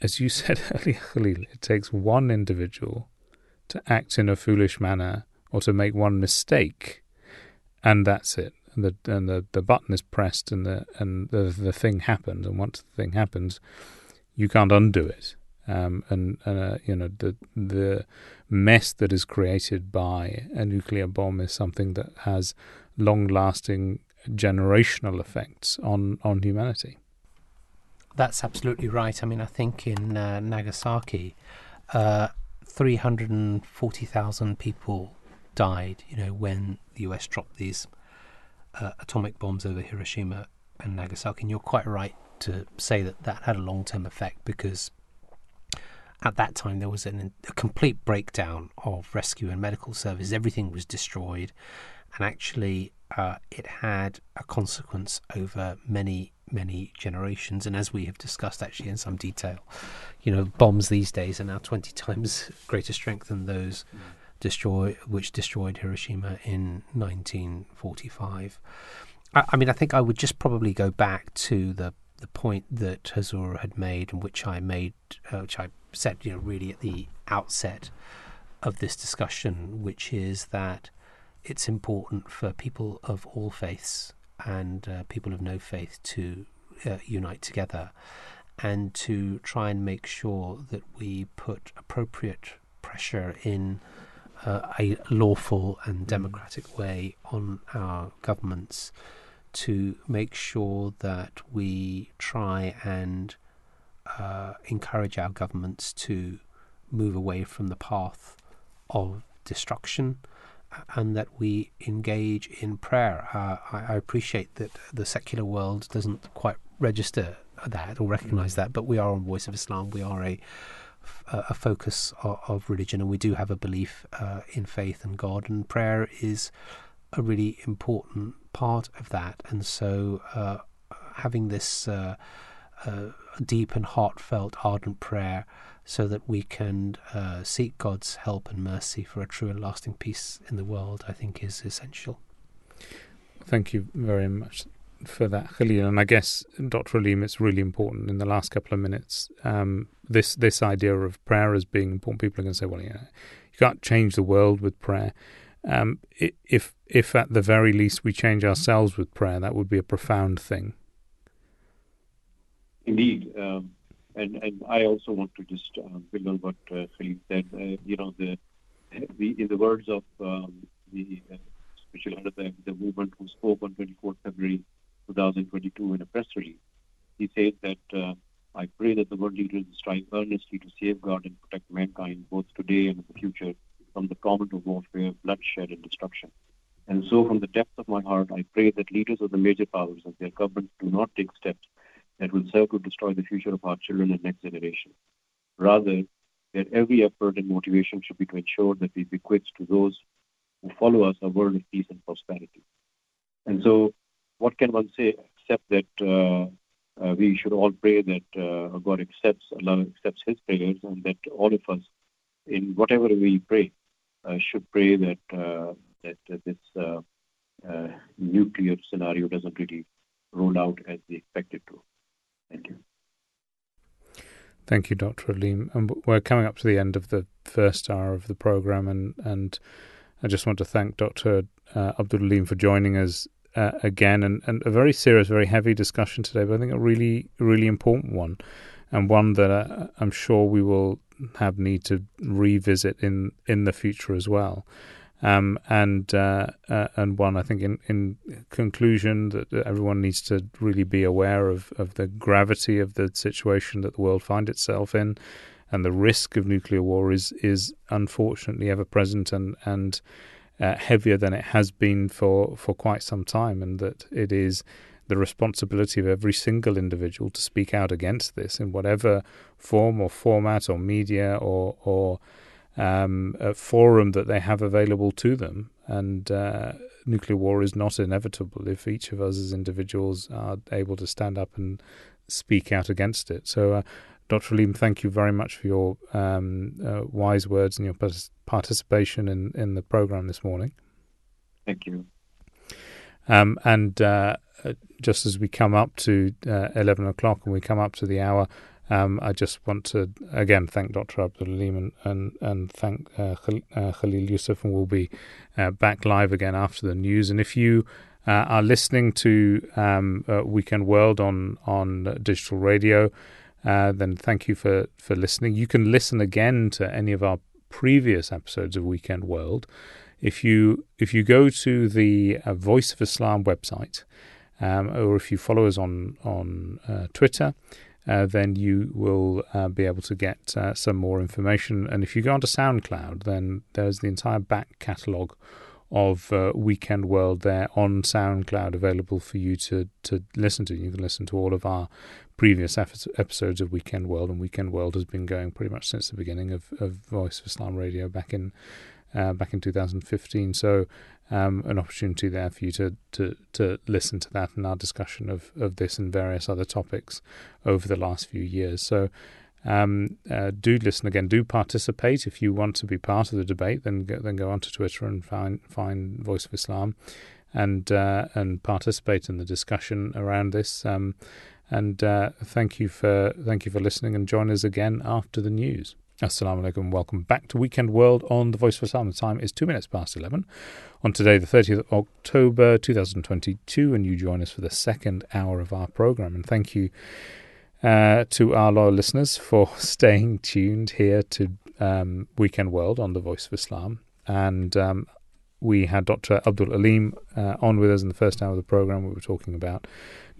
As you said earlier, Khalil, it takes one individual to act in a foolish manner or to make one mistake, and that's it. And the button is pressed, and the thing happens. And once the thing happens, you can't undo it. The mess that is created by a nuclear bomb is something that has long-lasting generational effects on humanity. That's absolutely right. I mean, I think in Nagasaki, 340,000 people died. When the US dropped these atomic bombs over Hiroshima and Nagasaki, and you're quite right to say that had a long-term effect, because at that time there was a complete breakdown of rescue and medical services. Everything was destroyed, and actually it had a consequence over many, many generations. And as we have discussed actually in some detail, bombs these days are now 20 times greater strength than those which destroyed Hiroshima in 1945. I think I would just probably go back to the point that Hazura had made, and which I said, really at the outset of this discussion, which is that it's important for people of all faiths and people of no faith to unite together and to try and make sure that we put appropriate pressure in a lawful and democratic way on our governments to make sure that we try and encourage our governments to move away from the path of destruction, and that we engage in prayer. I appreciate that the secular world doesn't quite register that or recognize that, but we are on Voice of Islam. We are a focus of religion, and we do have a belief in faith and God, and prayer is a really important part of that. And so having this deep and heartfelt, ardent prayer so that we can seek God's help and mercy for a true and lasting peace in the world, I think is essential. Thank you very much for that, Khalil. And I guess, Dr. Alim, it's really important in the last couple of minutes, this idea of prayer as being important. People are going to say, you can't change the world with prayer. If at the very least we change ourselves with prayer, that would be a profound thing. Indeed. And I also want to just build on what Khalil said. In the words of the special under the movement who spoke on 24 February 2022 in a press release, He said that, I pray that the world leaders strive earnestly to safeguard and protect mankind both today and in the future from the torment of warfare, bloodshed, and destruction. And so from the depths of my heart, I pray that leaders of the major powers and their governments do not take steps that will serve to destroy the future of our children and next generation. Rather, that every effort and motivation should be to ensure that we bequeath to those who follow us a world of peace and prosperity. And so what can one say except that we should all pray that God accepts, Allah accepts his prayers, and that all of us, in whatever we pray, should pray that this nuclear scenario doesn't really roll out as we expect it to. Thank you. Thank you, Dr. Alim. And we're coming up to the end of the first hour of the program, and I just want to thank Dr. Abdul Alim for joining us again, and a very serious, very heavy discussion today, but I think a really, really important one, and one that I'm sure we will have need to revisit in the future as well. And one, I think, in conclusion, that everyone needs to really be aware of the gravity of the situation that the world finds itself in, and the risk of nuclear war is unfortunately ever present and heavier than it has been for quite some time, and that it is the responsibility of every single individual to speak out against this in whatever form or format or media or a forum that they have available to them. And nuclear war is not inevitable if each of us as individuals are able to stand up and speak out against it. So, Dr. Alim, thank you very much for your wise words and your participation in the program this morning. Thank you. And just as we come up to 11 o'clock and we come up to the hour, I just want to again thank Dr. Abdul Alim and thank Khalil Yusuf, and we'll be back live again after the news. And if you are listening to Weekend World on digital radio, then thank you for listening. You can listen again to any of our previous episodes of Weekend World if you go to the Voice of Islam website, or if you follow us on Twitter. Then you will be able to get some more information. And if you go onto SoundCloud, then there's the entire back catalogue of Weekend World there on SoundCloud available for you to listen to. You can listen to all of our previous episodes of Weekend World, and Weekend World has been going pretty much since the beginning of Voice of Islam Radio back in 2015. So an opportunity there for you to listen to that and our discussion of this and various other topics over the last few years. So do listen again, do participate. If you want to be part of the debate, then go onto Twitter and find Voice of Islam and participate in the discussion around this. And thank you for listening, and join us again after the news. Assalamu alaikum. Welcome back to Weekend World on The Voice of Islam. The time is 2:11. On today, the 30th of October, 2022, and you join us for the second hour of our program. And thank you to our loyal listeners for staying tuned here to Weekend World on The Voice of Islam. And we had Dr. Abdul Alim on with us in the first hour of the program. We were talking about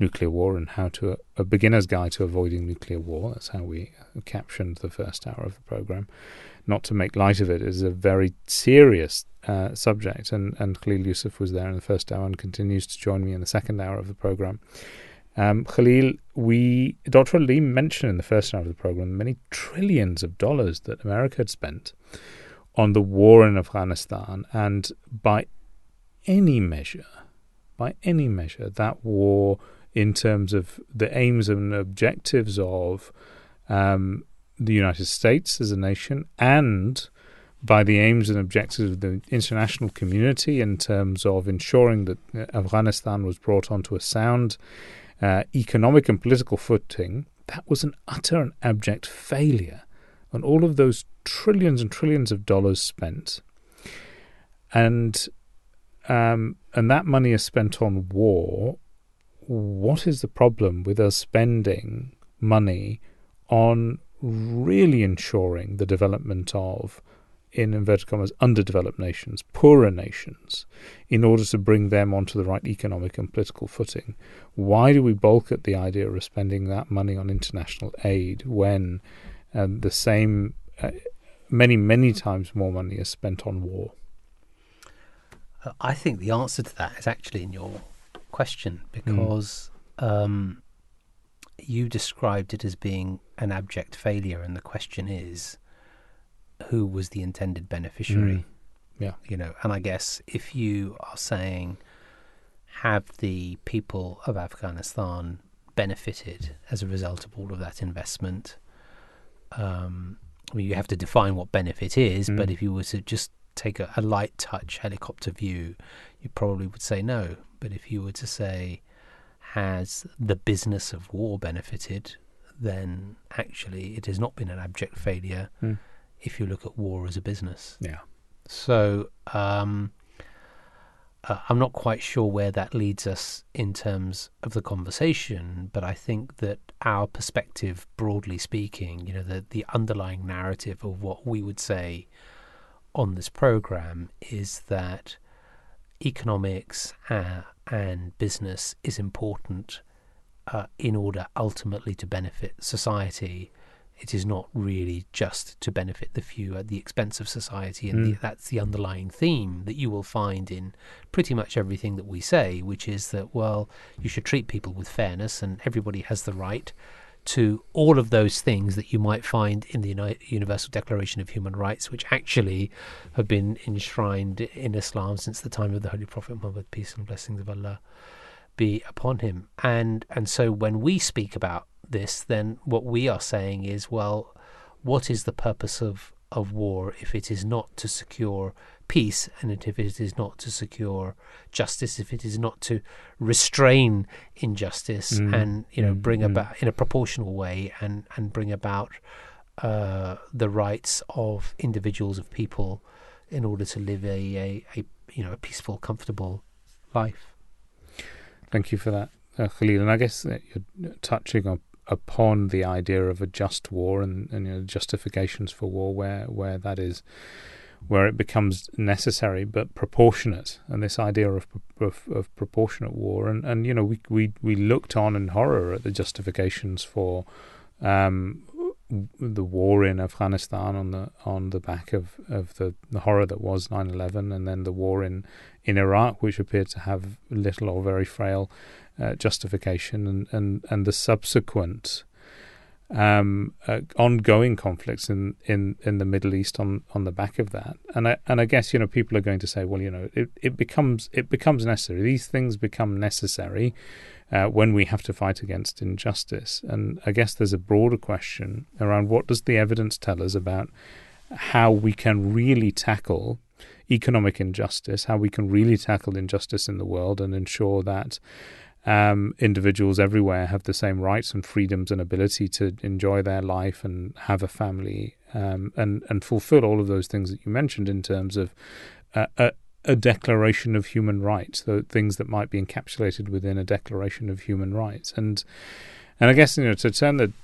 nuclear war and how to a beginner's guide to avoiding nuclear war. That's how we captioned the first hour of the program. Not to make light of it, it is a very serious subject, and Khalil Yusuf was there in the first hour and continues to join me in the second hour of the program. Khalil, Dr. Alim mentioned in the first hour of the program many trillions of dollars that America had spent on the war in Afghanistan, and by any measure, that war, in terms of the aims and objectives of the United States as a nation, and by the aims and objectives of the international community in terms of ensuring that Afghanistan was brought onto a sound economic and political footing, that was an utter and abject failure. And all of those trillions and trillions of dollars spent, and that money is spent on war. What is the problem with us spending money on really ensuring the development of in inverted commas, underdeveloped nations, poorer nations, in order to bring them onto the right economic and political footing. Why do we balk at the idea of spending that money on international aid when the same, many, many times more money is spent on war? I think the answer to that is actually in your question, because you described it as being an abject failure, and the question is, who was the intended beneficiary? Yeah, you know, and I guess if you are saying, have the people of Afghanistan benefited as a result of all of that investment? I mean, you have to define what benefit is, but if you were to just take a light touch helicopter view, you probably would say no. But if you were to say, has the business of war benefited? Then actually, it has not been an abject failure. If you look at war as a business. Yeah. So I'm not quite sure where that leads us in terms of the conversation, but I think that our perspective, broadly speaking, you know, the underlying narrative of what we would say on this program is that economics and business is important in order ultimately to benefit society. It is not really just to benefit the few at the expense of society. And that's the underlying theme that you will find in pretty much everything that we say, which is that, well, you should treat people with fairness and everybody has the right to all of those things that you might find in the Universal Declaration of Human Rights, which actually have been enshrined in Islam since the time of the Holy Prophet Muhammad, peace and blessings of Allah be upon him. And so when we speak about this, then what we are saying is, well, what is the purpose of war if it is not to secure peace, and if it is not to secure justice, if it is not to restrain injustice and, you know, bring about in a proportional way and bring about the rights of individuals, of people, in order to live a you know, a peaceful, comfortable life. Thank you for that, Khalil. And I guess that you're touching upon the idea of a just war and you know, justifications for war where that is, where it becomes necessary but proportionate, and this idea of proportionate war, and you know, we looked on in horror at the justifications for the war in Afghanistan on the back of the horror that was 9/11, and then the war in Iraq, which appeared to have little or very frail justification, and the subsequent ongoing conflicts in the Middle East on the back of that. And I guess, you know, people are going to say, well, you know, it becomes necessary. These things become necessary when we have to fight against injustice. And I guess there's a broader question around what does the evidence tell us about how we can really tackle economic injustice, how we can really tackle injustice in the world and ensure that individuals everywhere have the same rights and freedoms and ability to enjoy their life and have a family and fulfill all of those things that you mentioned in terms of a declaration of human rights, the things that might be encapsulated within a declaration of human rights. And I guess, you know, to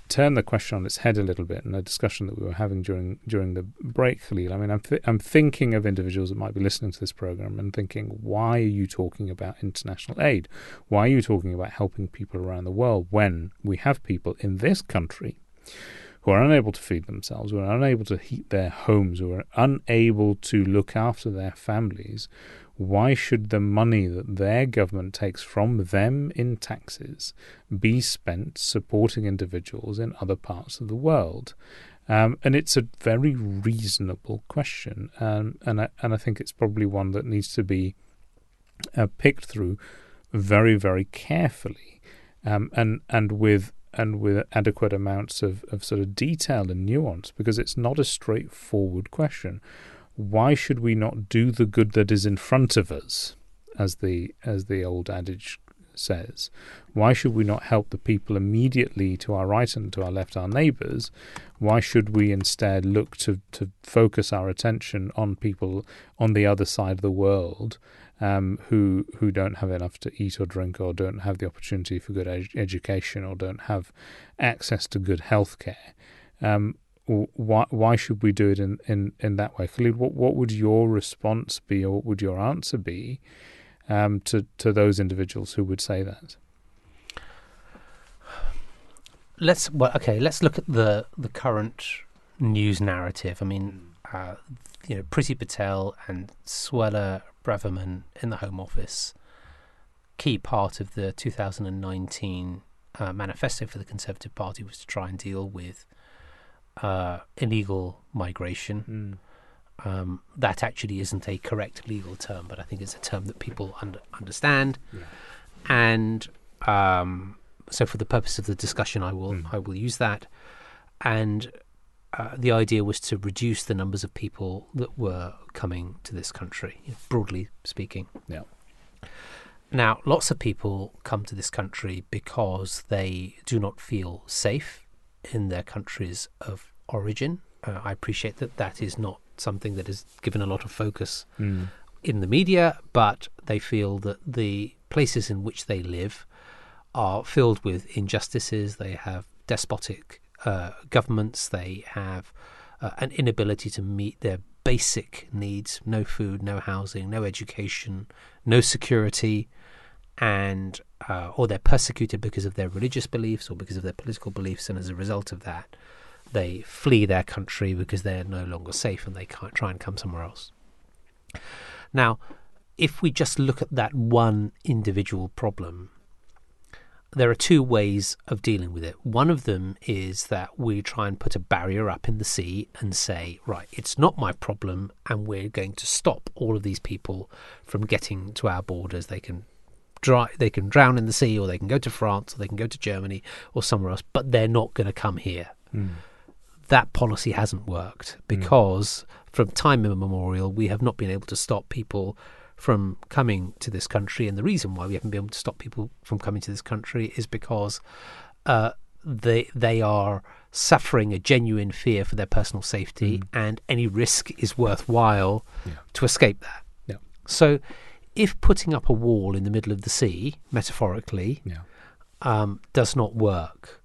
turn the question on its head a little bit, and a discussion that we were having during the break, Khalil, I mean, I'm thinking of individuals that might be listening to this program and thinking, why are you talking about international aid? Why are you talking about helping people around the world when we have people in this country who are unable to feed themselves, who are unable to heat their homes, who are unable to look after their families? Why should the money that their government takes from them in taxes be spent supporting individuals in other parts of the world? And it's a very reasonable question, and I think it's probably one that needs to be picked through very, very carefully, and with adequate amounts of sort of detail and nuance, because it's not a straightforward question. Why should we not do the good that is in front of us, as the old adage says? Why should we not help the people immediately to our right and to our left, our neighbours? Why should we instead look to focus our attention on people on the other side of the world who don't have enough to eat or drink, or don't have the opportunity for good education, or don't have access to good healthcare? why should we do it in that way? Khalil, what would your response be, or what would your answer be to those individuals who would say that? Let's look at the current news narrative. I mean, Priti Patel and Suella Braverman in the Home Office, key part of the 2019 manifesto for the Conservative Party was to try and deal with illegal migration. That actually isn't a correct legal term, but I think it's a term that people understand. Yeah. And so, for the purpose of the discussion, I will use that. And the idea was to reduce the numbers of people that were coming to this country, broadly speaking. Yeah. Now, lots of people come to this country because they do not feel safe in their countries of origin. I appreciate that is not something that is given a lot of focus in the media, but they feel that the places in which they live are filled with injustices. They have despotic governments. They have an inability to meet their basic needs: no food, no housing, no education, no security, and or they're persecuted because of their religious beliefs or because of their political beliefs, and as a result of that, they flee their country because they're no longer safe and they can't try and come somewhere else. Now, if we just look at that one individual problem, there are two ways of dealing with it. One of them is that we try and put a barrier up in the sea and say, right, it's not my problem, and we're going to stop all of these people from getting to our borders. They can drown in the sea, or they can go to France, or they can go to Germany or somewhere else, but they're not going to come here. That policy hasn't worked because from time immemorial, we have not been able to stop people from coming to this country. And the reason why we haven't been able to stop people from coming to this country is because they are suffering a genuine fear for their personal safety, and any risk is worthwhile to escape that. Yeah. So if putting up a wall in the middle of the sea, metaphorically, does not work,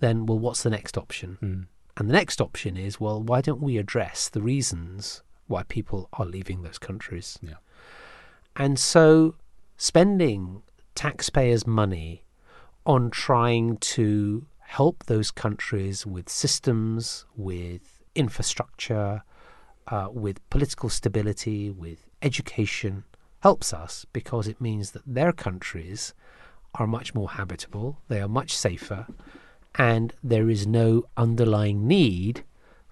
then, well, what's the next option? And the next option is, well, why don't we address the reasons why people are leaving those countries? Yeah. And so spending taxpayers' money on trying to help those countries with systems, with infrastructure, with political stability, with education, helps us because it means that their countries are much more habitable, they are much safer, and there is no underlying need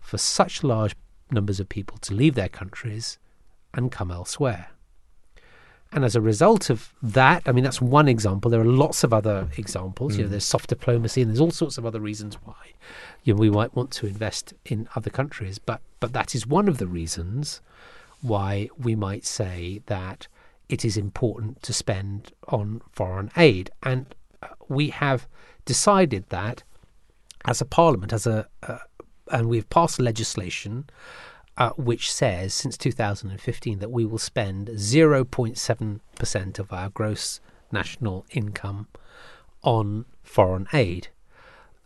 for such large numbers of people to leave their countries and come elsewhere. And as a result of that, I mean, that's one example. There are lots of other examples. There's soft diplomacy, and there's all sorts of other reasons why we might want to invest in other countries. But that is one of the reasons why we might say that it is important to spend on foreign aid. And we have decided that as a parliament, and we've passed legislation which says since 2015 that we will spend 0.7% of our gross national income on foreign aid.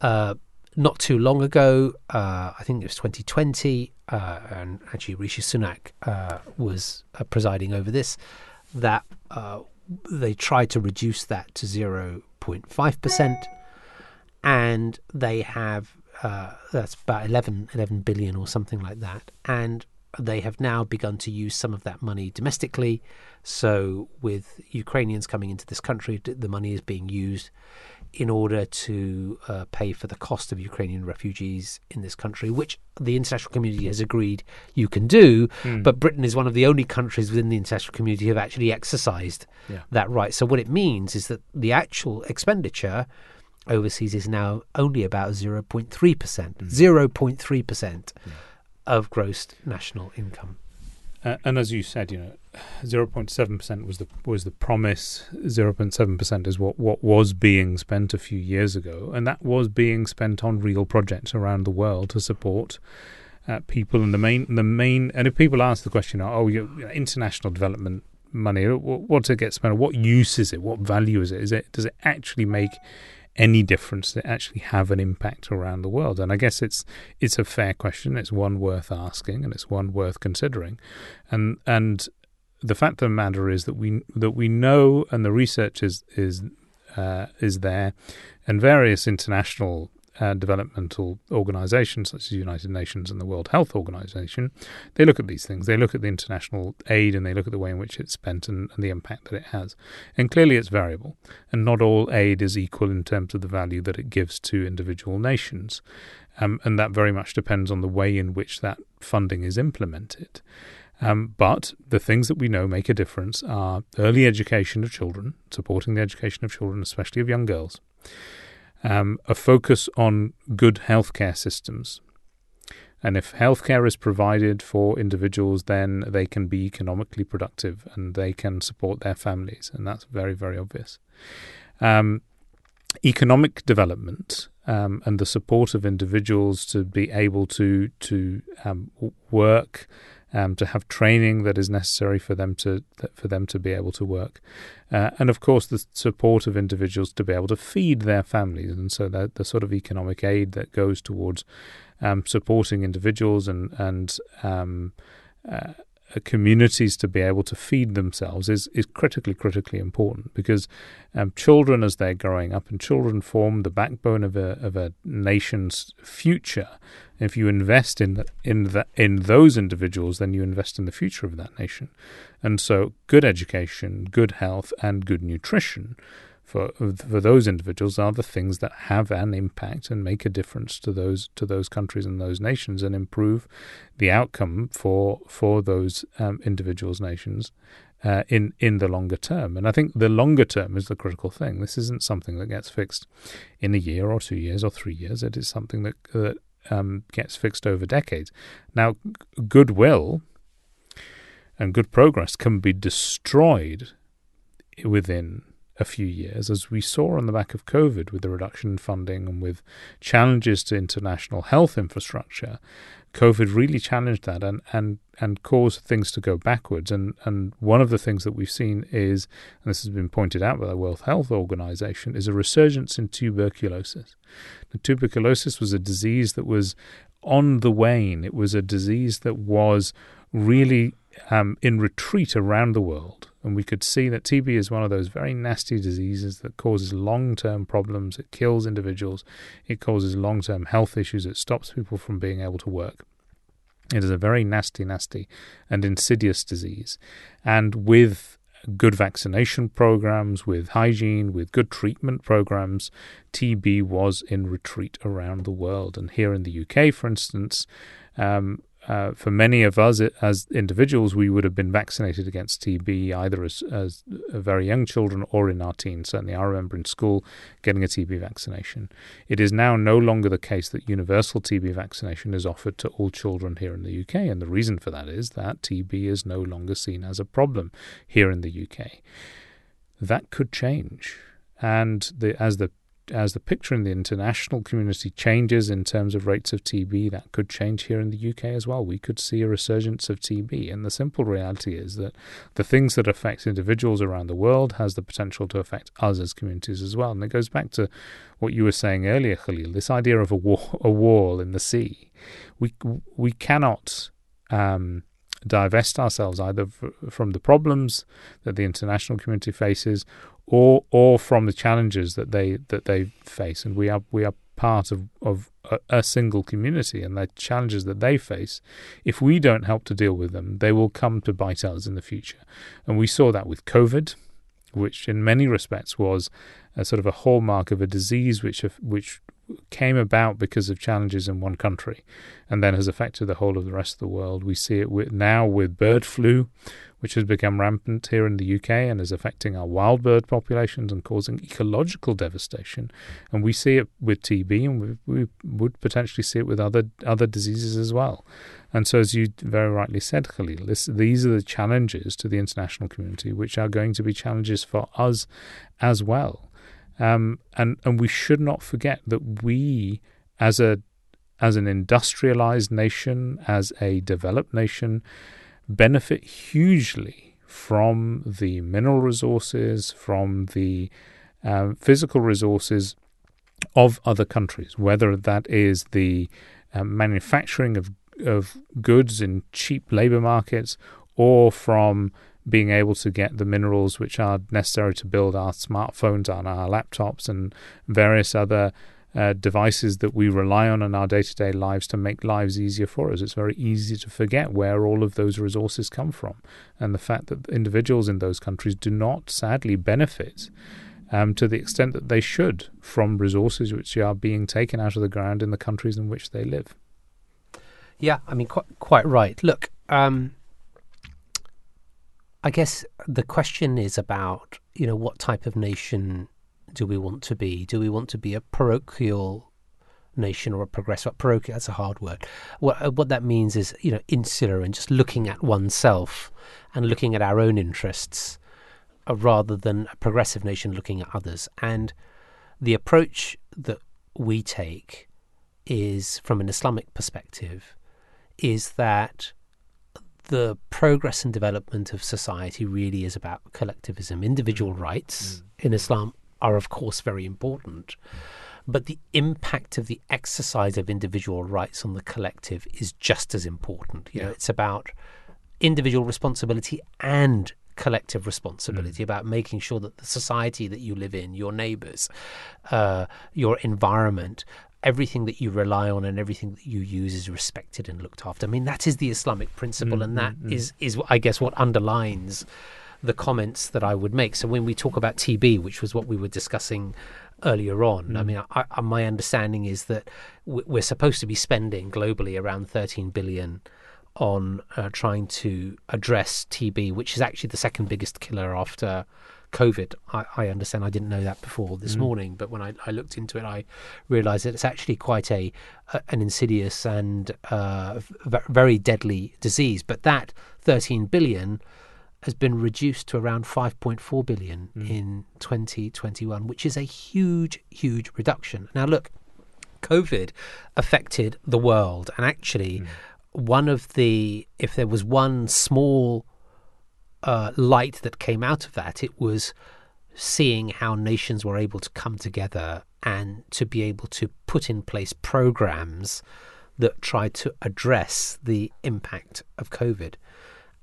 Not too long ago, I think it was 2020, and actually Rishi Sunak was presiding over this, that they tried to reduce that to 0.5%, and they have that's about 11 billion or something like that, and they have now begun to use some of that money domestically. So with Ukrainians coming into this country, the money is being used in order to pay for the cost of Ukrainian refugees in this country, which the international community has agreed you can do, but Britain is one of the only countries within the international community who have actually exercised that right. So what it means is that the actual expenditure overseas is now only about 0.3%, 0.3% of gross national income. And as you said, 0.7% was the promise. 0.7% is what was being spent a few years ago, and that was being spent on real projects around the world to support people. And the main, and if people ask the question, international development money, what does it get spent on? What use is it? What value is it? Does it actually make any difference that actually have an impact around the world? And I guess it's a fair question. It's one worth asking, and it's one worth considering. And the fact of the matter is that we know, and the research is there, and various international developmental organizations such as the United Nations and the World Health Organization, they look at these things. They look at the international aid, and they look at the way in which it's spent and the impact that it has. And clearly it's variable, and not all aid is equal in terms of the value that it gives to individual nations. And that very much depends on the way in which that funding is implemented. But the things that we know make a difference are early education of children, supporting the education of children, especially of young girls, a focus on good healthcare systems. And if healthcare is provided for individuals, then they can be economically productive and they can support their families. And that's very, very obvious. Economic development and the support of individuals to be able to work, to have training that is necessary for them to be able to work, and of course the support of individuals to be able to feed their families, and so that the sort of economic aid that goes towards supporting individuals and communities to be able to feed themselves is critically important, because children, as they're growing up, and children form the backbone of a nation's future. If you invest in those individuals, then you invest in the future of that nation. And so good education, good health, and good nutrition for those individuals are the things that have an impact and make a difference to those countries and those nations, and improve the outcome for those individuals, nations in the longer term. And I think the longer term is the critical thing. This isn't something that gets fixed in a year or 2 years or 3 years. It is something that gets fixed over decades. Now, goodwill and good progress can be destroyed within a few years, as we saw on the back of COVID, with the reduction in funding and with challenges to international health infrastructure. COVID really challenged that and caused things to go backwards. And one of the things that we've seen is, and this has been pointed out by the World Health Organization, is a resurgence in tuberculosis. Now, tuberculosis was a disease that was on the wane. It was a disease that was really in retreat around the world. And we could see that TB is one of those very nasty diseases that causes long-term problems. It kills individuals. It causes long-term health issues. It stops people from being able to work. It is a very nasty and insidious disease. And with good vaccination programs, with hygiene, with good treatment programs, TB was in retreat around the world. And here in the UK, for instance, for many of us as individuals, we would have been vaccinated against TB either as very young children or in our teens. Certainly I remember in school getting a TB vaccination. It is now no longer the case that universal TB vaccination is offered to all children here in the UK, and the reason for that is that TB is no longer seen as a problem here in the UK. That could change, and as the picture in the international community changes in terms of rates of TB, that could change here in the UK as well. We could see a resurgence of TB. And the simple reality is that the things that affect individuals around the world has the potential to affect us as communities as well. And it goes back to what you were saying earlier, Khalil, this idea of a wall in the sea. We cannot divest ourselves either from the problems that the international community faces, or from the challenges that they face, and we are part of a single community, and the challenges that they face, if we don't help to deal with them, they will come to bite us in the future. And we saw that with COVID, which in many respects was a sort of a hallmark of a disease which came about because of challenges in one country, and then has affected the whole of the rest of the world. We see it now with bird flu, which has become rampant here in the UK and is affecting our wild bird populations and causing ecological devastation. And we see it with TB, and we would potentially see it with other diseases as well. And so, as you very rightly said, Khalil, these are the challenges to the international community, which are going to be challenges for us as well. And we should not forget that we, as an industrialized nation, as a developed nation, benefit hugely from the mineral resources, from the physical resources of other countries, whether that is the manufacturing of goods in cheap labor markets, or from being able to get the minerals which are necessary to build our smartphones and our laptops and various other devices that we rely on in our day-to-day lives to make lives easier for us. It's very easy to forget where all of those resources come from, and the fact that individuals in those countries do not, sadly, benefit to the extent that they should from resources which are being taken out of the ground in the countries in which they live. Yeah, I mean, quite right. Look, I guess the question is about, you know, what type of nation do we want to be? Do we want to be a parochial nation or a progressive? Parochial, that's a hard word. What that means is, you know, insular and just looking at oneself and looking at our own interests, rather than a progressive nation looking at others. And the approach that we take is, from an Islamic perspective, is that the progress and development of society really is about collectivism. Individual rights in Islam are, of course, very important, but the impact of the exercise of individual rights on the collective is just as important. You know, it's about individual responsibility and collective responsibility, about making sure that the society that you live in, your neighbors, your environment, everything that you rely on and everything that you use is respected and looked after. I mean, that is the Islamic principle, and that is, I guess, what underlines the comments that I would make. So when we talk about TB, which was what we were discussing earlier on, I mean, my understanding is that we're supposed to be spending globally around 13 billion on trying to address TB, which is actually the second biggest killer after COVID. I understand. I didn't know that before this morning, but when I looked into it, I realized that it's actually quite an insidious and very deadly disease. But that 13 billion has been reduced to around 5.4 billion in 2021, which is a huge, huge reduction. Now, look, COVID affected the world, and actually one of the, if there was one small light that came out of that, it was seeing how nations were able to come together and to be able to put in place programs that tried to address the impact of COVID.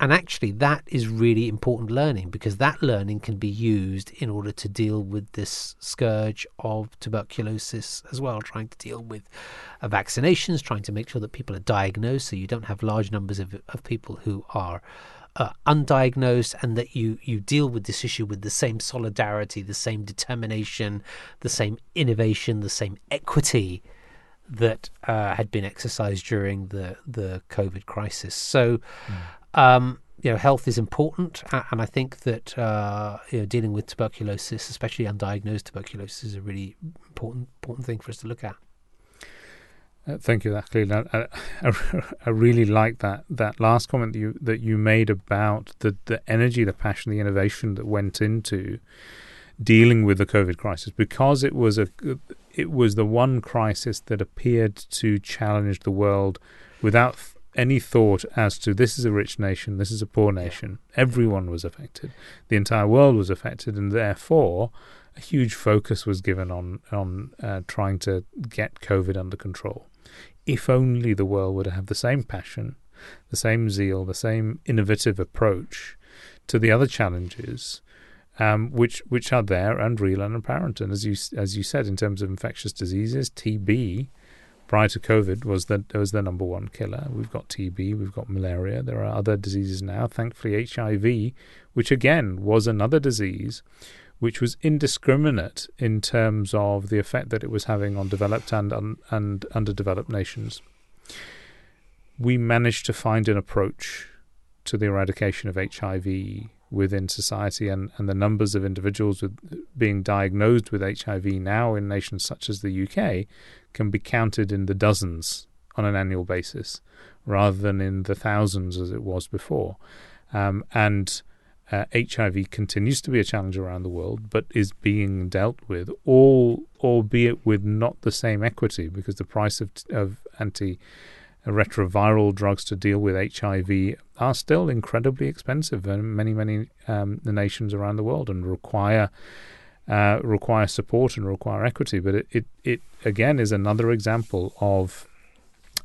And actually that is really important learning, because that learning can be used in order to deal with this scourge of tuberculosis as well, trying to deal with vaccinations, trying to make sure that people are diagnosed so you don't have large numbers of people who are undiagnosed, and that you deal with this issue with the same solidarity, the same determination, the same innovation, the same equity that had been exercised during the COVID crisis. So you know, health is important, and I think that you know, dealing with tuberculosis, especially undiagnosed tuberculosis, is a really important thing for us to look at. Thank you, Khalil. I really like that last comment that you made about the energy, the passion, the innovation that went into dealing with the COVID crisis, because it was the one crisis that appeared to challenge the world without any thought as to this is a rich nation, this is a poor nation. Everyone was affected. The entire world was affected, and therefore a huge focus was given on trying to get COVID under control. If only the world would have the same passion, the same zeal, the same innovative approach to the other challenges, which are there and real and apparent. And as you said, in terms of infectious diseases, TB prior to COVID was the number one killer. We've got TB, we've got malaria. There are other diseases now. Thankfully, HIV, which again was another disease which was indiscriminate in terms of the effect that it was having on developed and underdeveloped nations. We managed to find an approach to the eradication of HIV within society, and the numbers of individuals being diagnosed with HIV now in nations such as the UK can be counted in the dozens on an annual basis rather than in the thousands as it was before. HIV continues to be a challenge around the world, but is being dealt with, albeit with not the same equity, because the price of antiretroviral drugs to deal with HIV are still incredibly expensive in many nations around the world, and require require support and require equity. But it again is another example of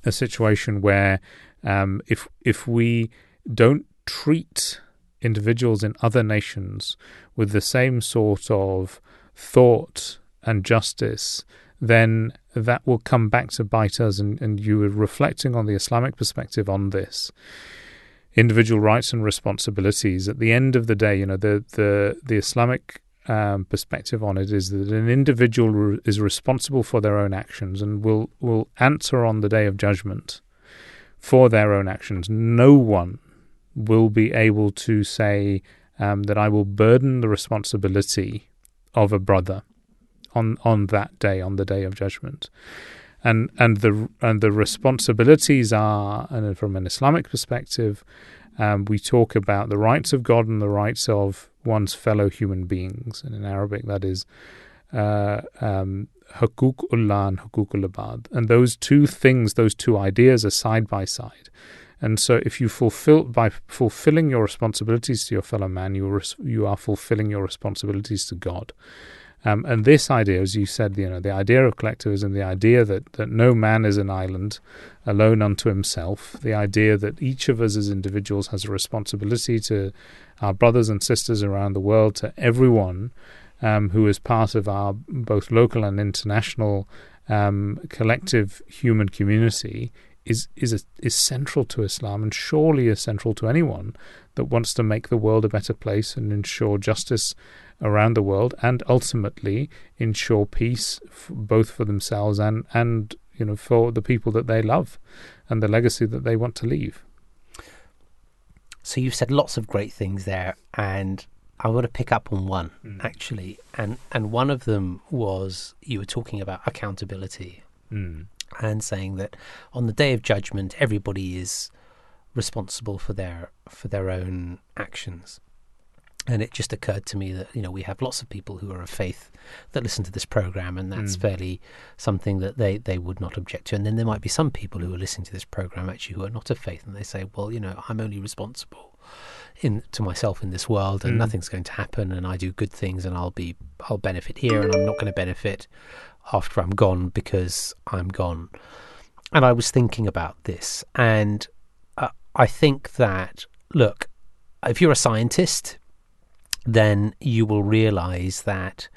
a situation where if we don't treat individuals in other nations with the same sort of thought and justice, then that will come back to bite us. And you were reflecting on the Islamic perspective on this. Individual rights and responsibilities. At the end of the day, you know, the Islamic perspective on it is that an individual is responsible for their own actions and will answer on the Day of Judgment for their own actions. No one will be able to say that I will burden the responsibility of a brother on that day, on the Day of Judgment. And the responsibilities are, and from an Islamic perspective, we talk about the rights of God and the rights of one's fellow human beings. And in Arabic, that is Hukuk-ullah and Hukuk-ul-abad. And those two things, those two ideas are side by side. And so if you fulfilling your responsibilities to your fellow man, you are fulfilling your responsibilities to God. And this idea, as you said, you know, the idea of collectivism, the idea that no man is an island alone unto himself, the idea that each of us as individuals has a responsibility to our brothers and sisters around the world, to everyone who is part of our both local and international collective human community, is central to Islam, and surely is central to anyone that wants to make the world a better place and ensure justice around the world, and ultimately ensure peace both for themselves and you know, for the people that they love and the legacy that they want to leave. So you've said lots of great things there, and I want to pick up on one actually, and one of them was you were talking about accountability. And saying that on the Day of Judgment, everybody is responsible for their own actions. And it just occurred to me that, you know, we have lots of people who are of faith that listen to this program, and that's fairly something that they would not object to. And then there might be some people who are listening to this program actually who are not of faith, and they say, well, you know, I'm only responsible to myself in this world, and nothing's going to happen, and I do good things, and I'll benefit here, and I'm not going to benefit after I'm gone because I'm gone. And I was thinking about this, and I think that, look, if you're a scientist, then you will realize that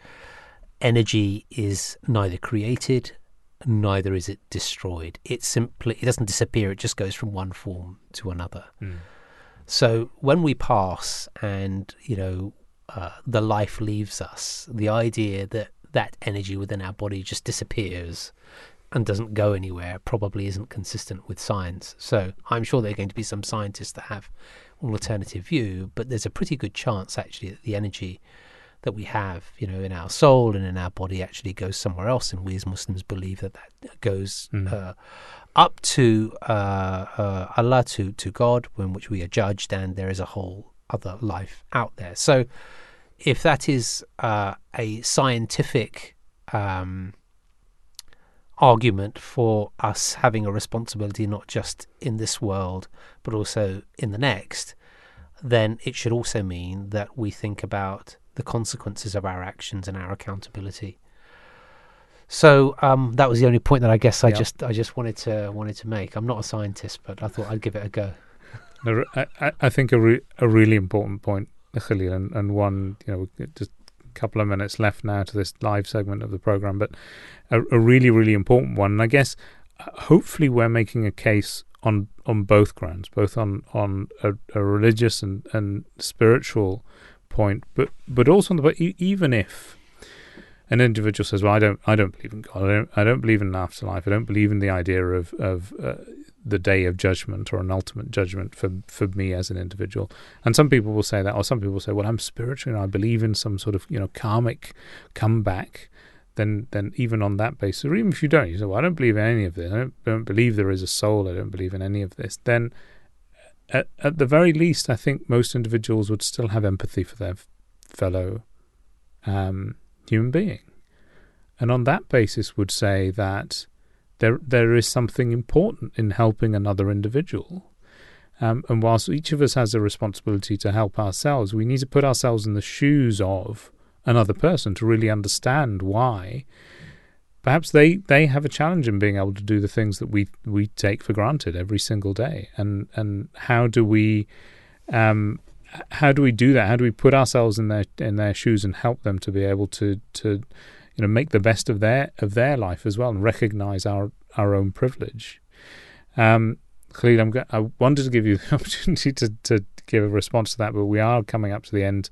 energy is neither created, neither is it destroyed. It doesn't disappear, it just goes from one form to another. So when we pass and, you know, the life leaves us, the idea that energy within our body just disappears and doesn't go anywhere probably isn't consistent with science. So I'm sure there are going to be some scientists that have an alternative view, but there's a pretty good chance actually that the energy that we have, you know, in our soul and in our body actually goes somewhere else. And we as Muslims believe that goes up to Allah, to God, in which we are judged, and there is a whole other life out there. So if that is a scientific argument for us having a responsibility not just in this world but also in the next, then it should also mean that we think about the consequences of our actions and our accountability. So that was the only point that I guess I just wanted to make. I'm not a scientist, but I thought I'd give it a go. I think a really important point, Khalil, and one, you know, just a couple of minutes left now to this live segment of the program, but a really, really important one. And I guess hopefully we're making a case on both grounds, both on a religious and spiritual point, but also on even if an individual says, well, I don't believe in God, I don't believe in an afterlife, I don't believe in the idea of the Day of Judgment or an ultimate judgment for me as an individual. And some people will say that, or some people will say, well, I'm spiritual and I believe in some sort of, you know, karmic comeback. Then even on that basis, or even if you don't, you say, well, I don't believe in any of this, I don't believe there is a soul, I don't believe in any of this, then at the very least I think most individuals would still have empathy for their fellow human being. And on that basis would say that there is something important in helping another individual. And whilst each of us has a responsibility to help ourselves, we need to put ourselves in the shoes of another person to really understand why perhaps they have a challenge in being able to do the things that we take for granted every single day, and how do we do that? How do we put ourselves in their shoes and help them to be able to make the best of their life as well, and recognize our own privilege? Khalil, I wanted to give you the opportunity to give a response to that, but we are coming up to the end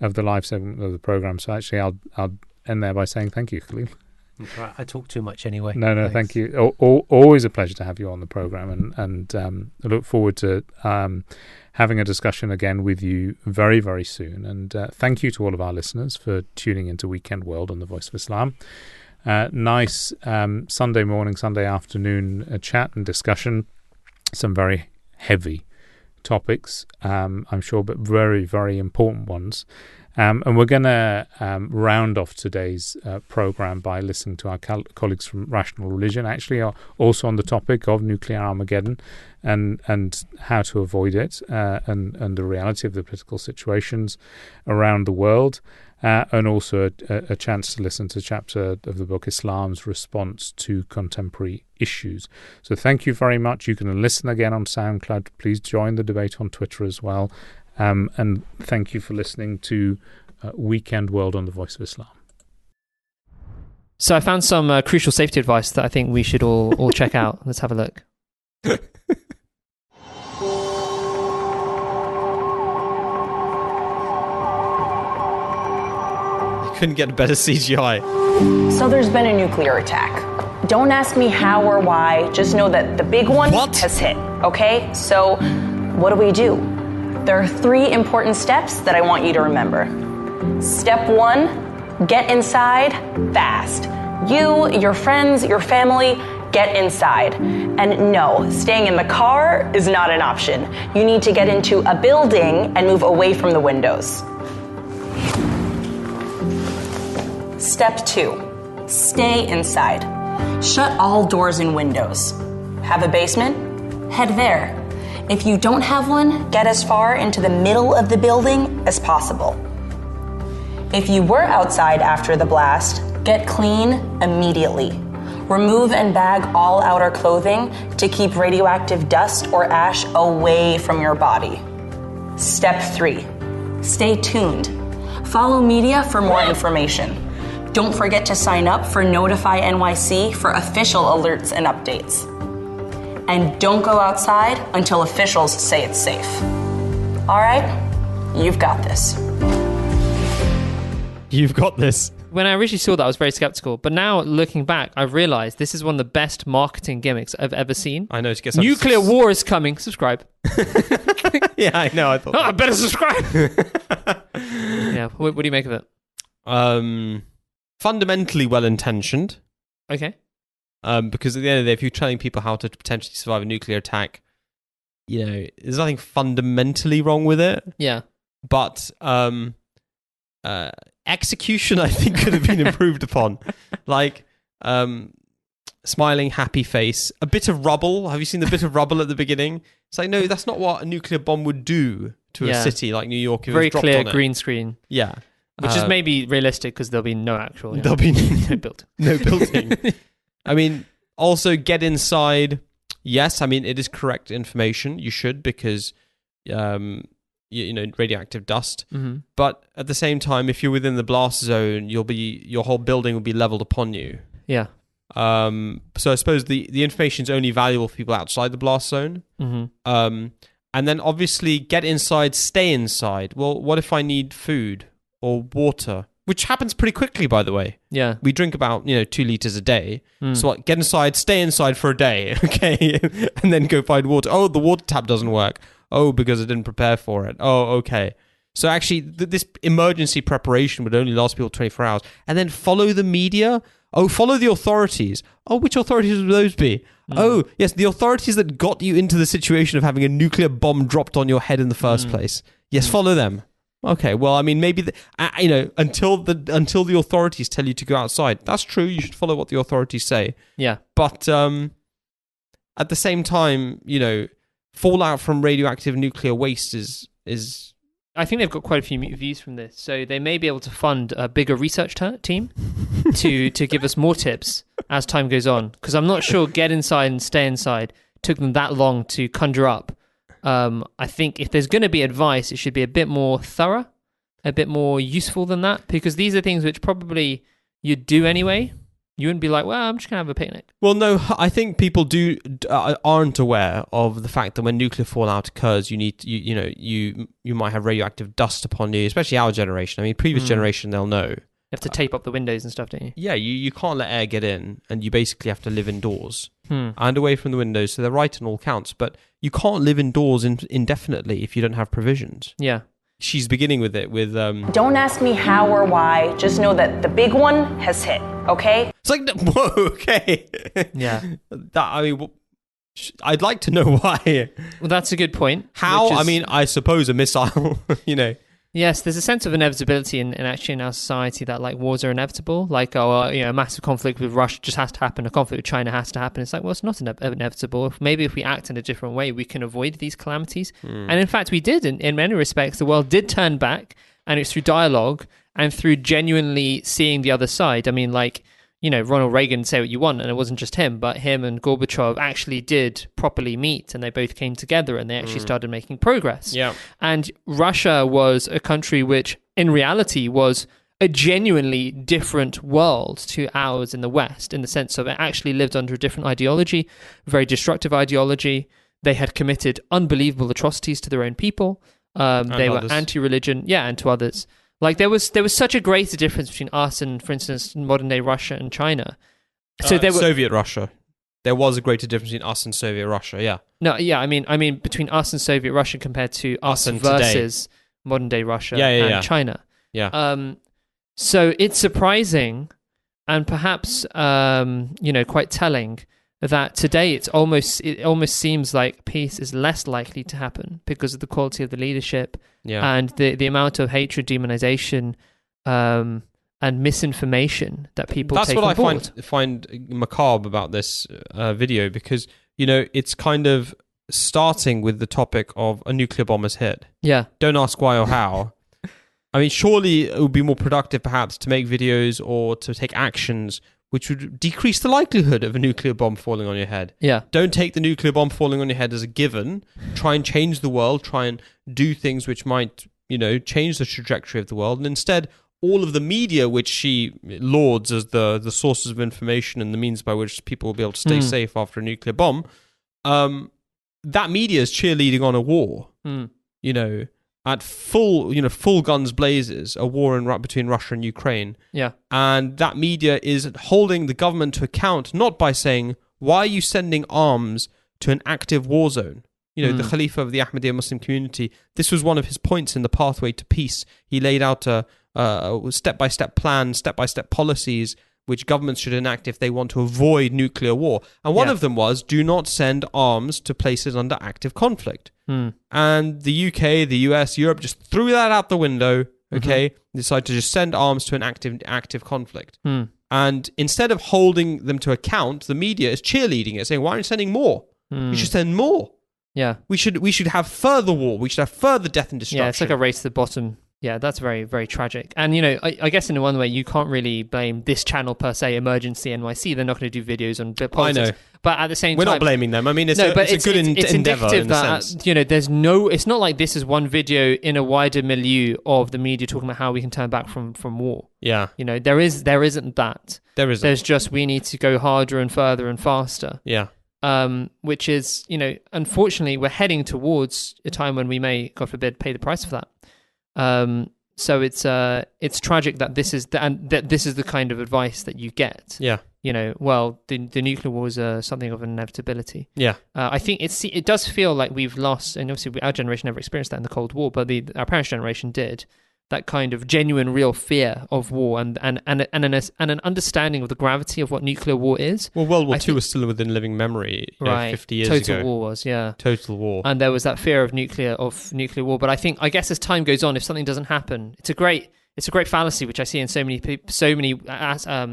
of the live segment of the program, so actually I'll end there by saying thank you, Khalil. Right. I talk too much anyway. No, thanks. Thank you. Always a pleasure to have you on the program, and I look forward to having a discussion again with you very, very soon. And thank you to all of our listeners for tuning into Weekend World on The Voice of Islam. Nice Sunday morning, Sunday afternoon chat and discussion. Some very heavy topics, I'm sure, but very, very important ones. And we're going to round off today's program by listening to our colleagues from Rational Religion, actually are also on the topic of nuclear Armageddon and how to avoid it, and the reality of the political situations around the world, and also a chance to listen to a chapter of the book Islam's Response to Contemporary Issues. So thank you very much. You can listen again on SoundCloud. Please join the debate on Twitter as well. And thank you for listening to Weekend World on The Voice of Islam. So I found some crucial safety advice that I think we should all check out. Let's have a look. You couldn't get a better CGI. So there's been a nuclear attack. Don't ask me how or why. Just know that the big one has hit. Okay? So what do we do? There are three important steps that I want you to remember. Step one, get inside fast. You, your friends, your family, get inside. And no, staying in the car is not an option. You need to get into a building and move away from the windows. Step two, stay inside. Shut all doors and windows. Have a basement? Head there. If you don't have one, get as far into the middle of the building as possible. If you were outside after the blast, get clean immediately. Remove and bag all outer clothing to keep radioactive dust or ash away from your body. Step three, stay tuned. Follow media for more information. Don't forget to sign up for Notify NYC for official alerts and updates. And don't go outside until officials say it's safe. All right? You've got this. You've got this. When I originally saw that, I was very skeptical. But now, looking back, I've realized this is one of the best marketing gimmicks I've ever seen. I know. To get some nuclear war is coming. Subscribe. Yeah, I know. I thought I better subscribe. Yeah. What do you make of it? Fundamentally well-intentioned. Okay. Because at the end of the day, if you're telling people how to potentially survive a nuclear attack, there's nothing fundamentally wrong with it. Yeah. But execution, I think, could have been improved upon. Like, smiling, happy face, a bit of rubble. Have you seen the bit of rubble at the beginning? It's like, no, that's not what a nuclear bomb would do to a city like New York. If very it was clear on green it. Screen. Yeah. Which is maybe realistic because there'll be no actual... There'll be no building. No building. I mean, also get inside. Yes, I mean, it is correct information. You should, because, radioactive dust. Mm-hmm. But at the same time, if you're within the blast zone, your whole building will be leveled upon you. Yeah. So I suppose the information is only valuable for people outside the blast zone. Mm-hmm. And then obviously get inside, stay inside. Well, what if I need food or water? Which happens pretty quickly, by the way. Yeah. We drink about, 2 liters a day. Mm. So get inside, stay inside for a day, okay? And then go find water. Oh, the water tap doesn't work. Oh, because I didn't prepare for it. Oh, okay. So actually, this emergency preparation would only last people 24 hours. And then follow the media. Oh, follow the authorities. Oh, which authorities would those be? Mm. Oh, yes, the authorities that got you into the situation of having a nuclear bomb dropped on your head in the first place. Yes, follow them. Okay, well, I mean, maybe until the authorities tell you to go outside, that's true. You should follow what the authorities say. Yeah, but at the same time, fallout from radioactive nuclear waste is I think they've got quite a few views from this, so they may be able to fund a bigger research team to give us more tips as time goes on. Because I'm not sure Get Inside and Stay Inside took them that long to conjure up. I think if there's going to be advice, it should be a bit more thorough, a bit more useful than that, because these are things which probably you'd do anyway. You wouldn't be like, well, I'm just going to have a picnic. Well, no, I think people aren't aware of the fact that when nuclear fallout occurs, you might have radioactive dust upon you, especially our generation. I mean, previous generation, they'll know. You have to tape up the windows and stuff, don't you? Yeah, you can't let air get in, and you basically have to live indoors and away from the windows, so they're right in all counts. But you can't live indoors indefinitely if you don't have provisions. Yeah. She's beginning with it with... Don't ask me how or why, just know that the big one has hit, okay? It's like, whoa, okay. Yeah. I'd like to know why. Well, that's a good point. How? I suppose a missile, you know. Yes, there's a sense of inevitability in actually in our society that like wars are inevitable. Like, a massive conflict with Russia just has to happen. A conflict with China has to happen. It's like, well, it's not inevitable. Maybe if we act in a different way, we can avoid these calamities. And in fact, we did. In many respects, the world did turn back, and it's through dialogue and through genuinely seeing the other side. I mean, like, you know, Ronald Reagan, say what you want, and it wasn't just him, but him and Gorbachev actually did properly meet, and they both came together, and they actually started making progress. Yeah. And Russia was a country which, in reality, was a genuinely different world to ours in the West, in the sense of it actually lived under a different ideology, a very destructive ideology. They had committed unbelievable atrocities to their own people. They were anti-religion, and to others. Like, there was such a greater difference between us and, for instance, modern-day Russia and China. So Soviet Russia. There was a greater difference between us and Soviet Russia, yeah. No, yeah, I mean between us and Soviet Russia compared to us versus modern-day Russia and China. Yeah. So it's surprising and perhaps, quite telling that today it almost seems like peace is less likely to happen because of the quality of the leadership and the amount of hatred, demonization, and misinformation that people take on board. That's what I find macabre about this video, because, you know, it's kind of starting with the topic of a nuclear bomb has hit. Yeah. Don't ask why or how. I mean, surely it would be more productive perhaps to make videos or to take actions which would decrease the likelihood of a nuclear bomb falling on your head. Yeah. Don't take the nuclear bomb falling on your head as a given. Try and change the world. Try and do things which might, change the trajectory of the world. And instead, all of the media, which she lauds as the sources of information and the means by which people will be able to stay safe after a nuclear bomb, that media is cheerleading on a war. You know, at full guns blazes, a war between Russia and Ukraine. Yeah. And that media is holding the government to account, not by saying, why are you sending arms to an active war zone? The Khalifa of the Ahmadiyya Muslim community, this was one of his points in the pathway to peace. He laid out a step-by-step plan, step-by-step policies, which governments should enact if they want to avoid nuclear war. And one of them was, do not send arms to places under active conflict. And the UK, the US, Europe just threw that out the window, okay? Decided to just send arms to an active conflict. And instead of holding them to account, the media is cheerleading it, saying, why aren't you sending more? You should send more. Yeah. We should have further war. We should have further death and destruction. Yeah, it's like a race to the bottom. Yeah, that's very, very tragic. And, I guess in one way, you can't really blame this channel per se, Emergency NYC. They're not going to do videos on politics. I know. But at the same time... We're not blaming them. I mean, it's a good endeavour in a sense. It's not like this is one video in a wider milieu of the media talking about how we can turn back from war. Yeah. There isn't that. There isn't. There's just, we need to go harder and further and faster. Yeah. Which is, unfortunately, we're heading towards a time when we may, God forbid, pay the price for that. So it's tragic that this is the kind of advice that you get. Yeah. The nuclear wars are something of an inevitability. Yeah. I think it does feel like we've lost, and obviously our generation never experienced that in the Cold War, but our parents' generation did, that kind of genuine, real fear of war and an understanding of the gravity of what nuclear war is. Well, World War II was still within living memory, 50 years ago. Total war was, yeah. Total war. And there was that fear of nuclear war. But I guess as time goes on, if something doesn't happen, it's a great fallacy, which I see in so many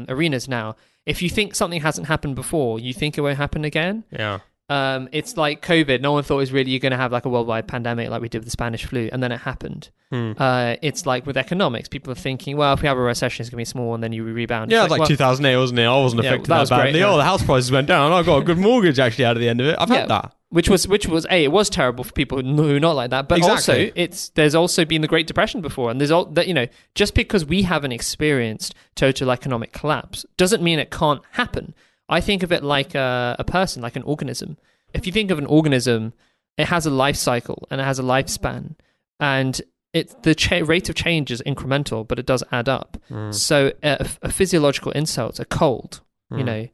arenas now. If you think something hasn't happened before, you think it won't happen again. Yeah. It's like COVID. No one thought it was really going to have like a worldwide pandemic like we did with the Spanish flu, and then it happened. It's like with economics, people are thinking, well, if we have a recession, it's going to be small, and then you rebound. Yeah, it's like 2008, wasn't it? I wasn't affected that badly. Great, yeah. Oh, the house prices went down. I got a good mortgage actually out of the end of it. I've had that. Which was it was terrible for people who are not like that, but also there's also been the Great Depression before, and there's all that, you know, just because we haven't experienced total economic collapse doesn't mean it can't happen. I think of it like a person, like an organism. If you think of an organism, it has a life cycle and it has a lifespan, and the rate of change is incremental, but it does add up. So a physiological insult, a cold, you know,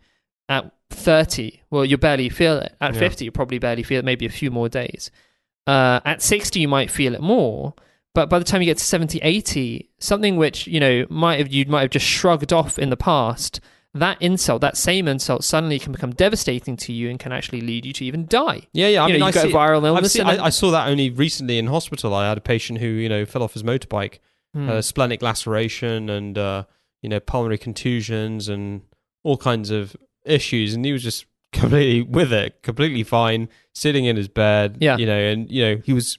at 30, well, you barely feel it. At 50, you probably barely feel it, maybe a few more days. At 60, you might feel it more. But by the time you get to 70, 80, something which, you know, you might have just shrugged off in the past, that same insult suddenly can become devastating to you and can actually lead you to even die. Yeah. I mean, you got viral illness. I saw that only recently in hospital. I had a patient who, you know, fell off his motorbike, splenic laceration and, you know, pulmonary contusions and all kinds of issues, and he was just completely fine, sitting in his bed, you know, and, you know, he was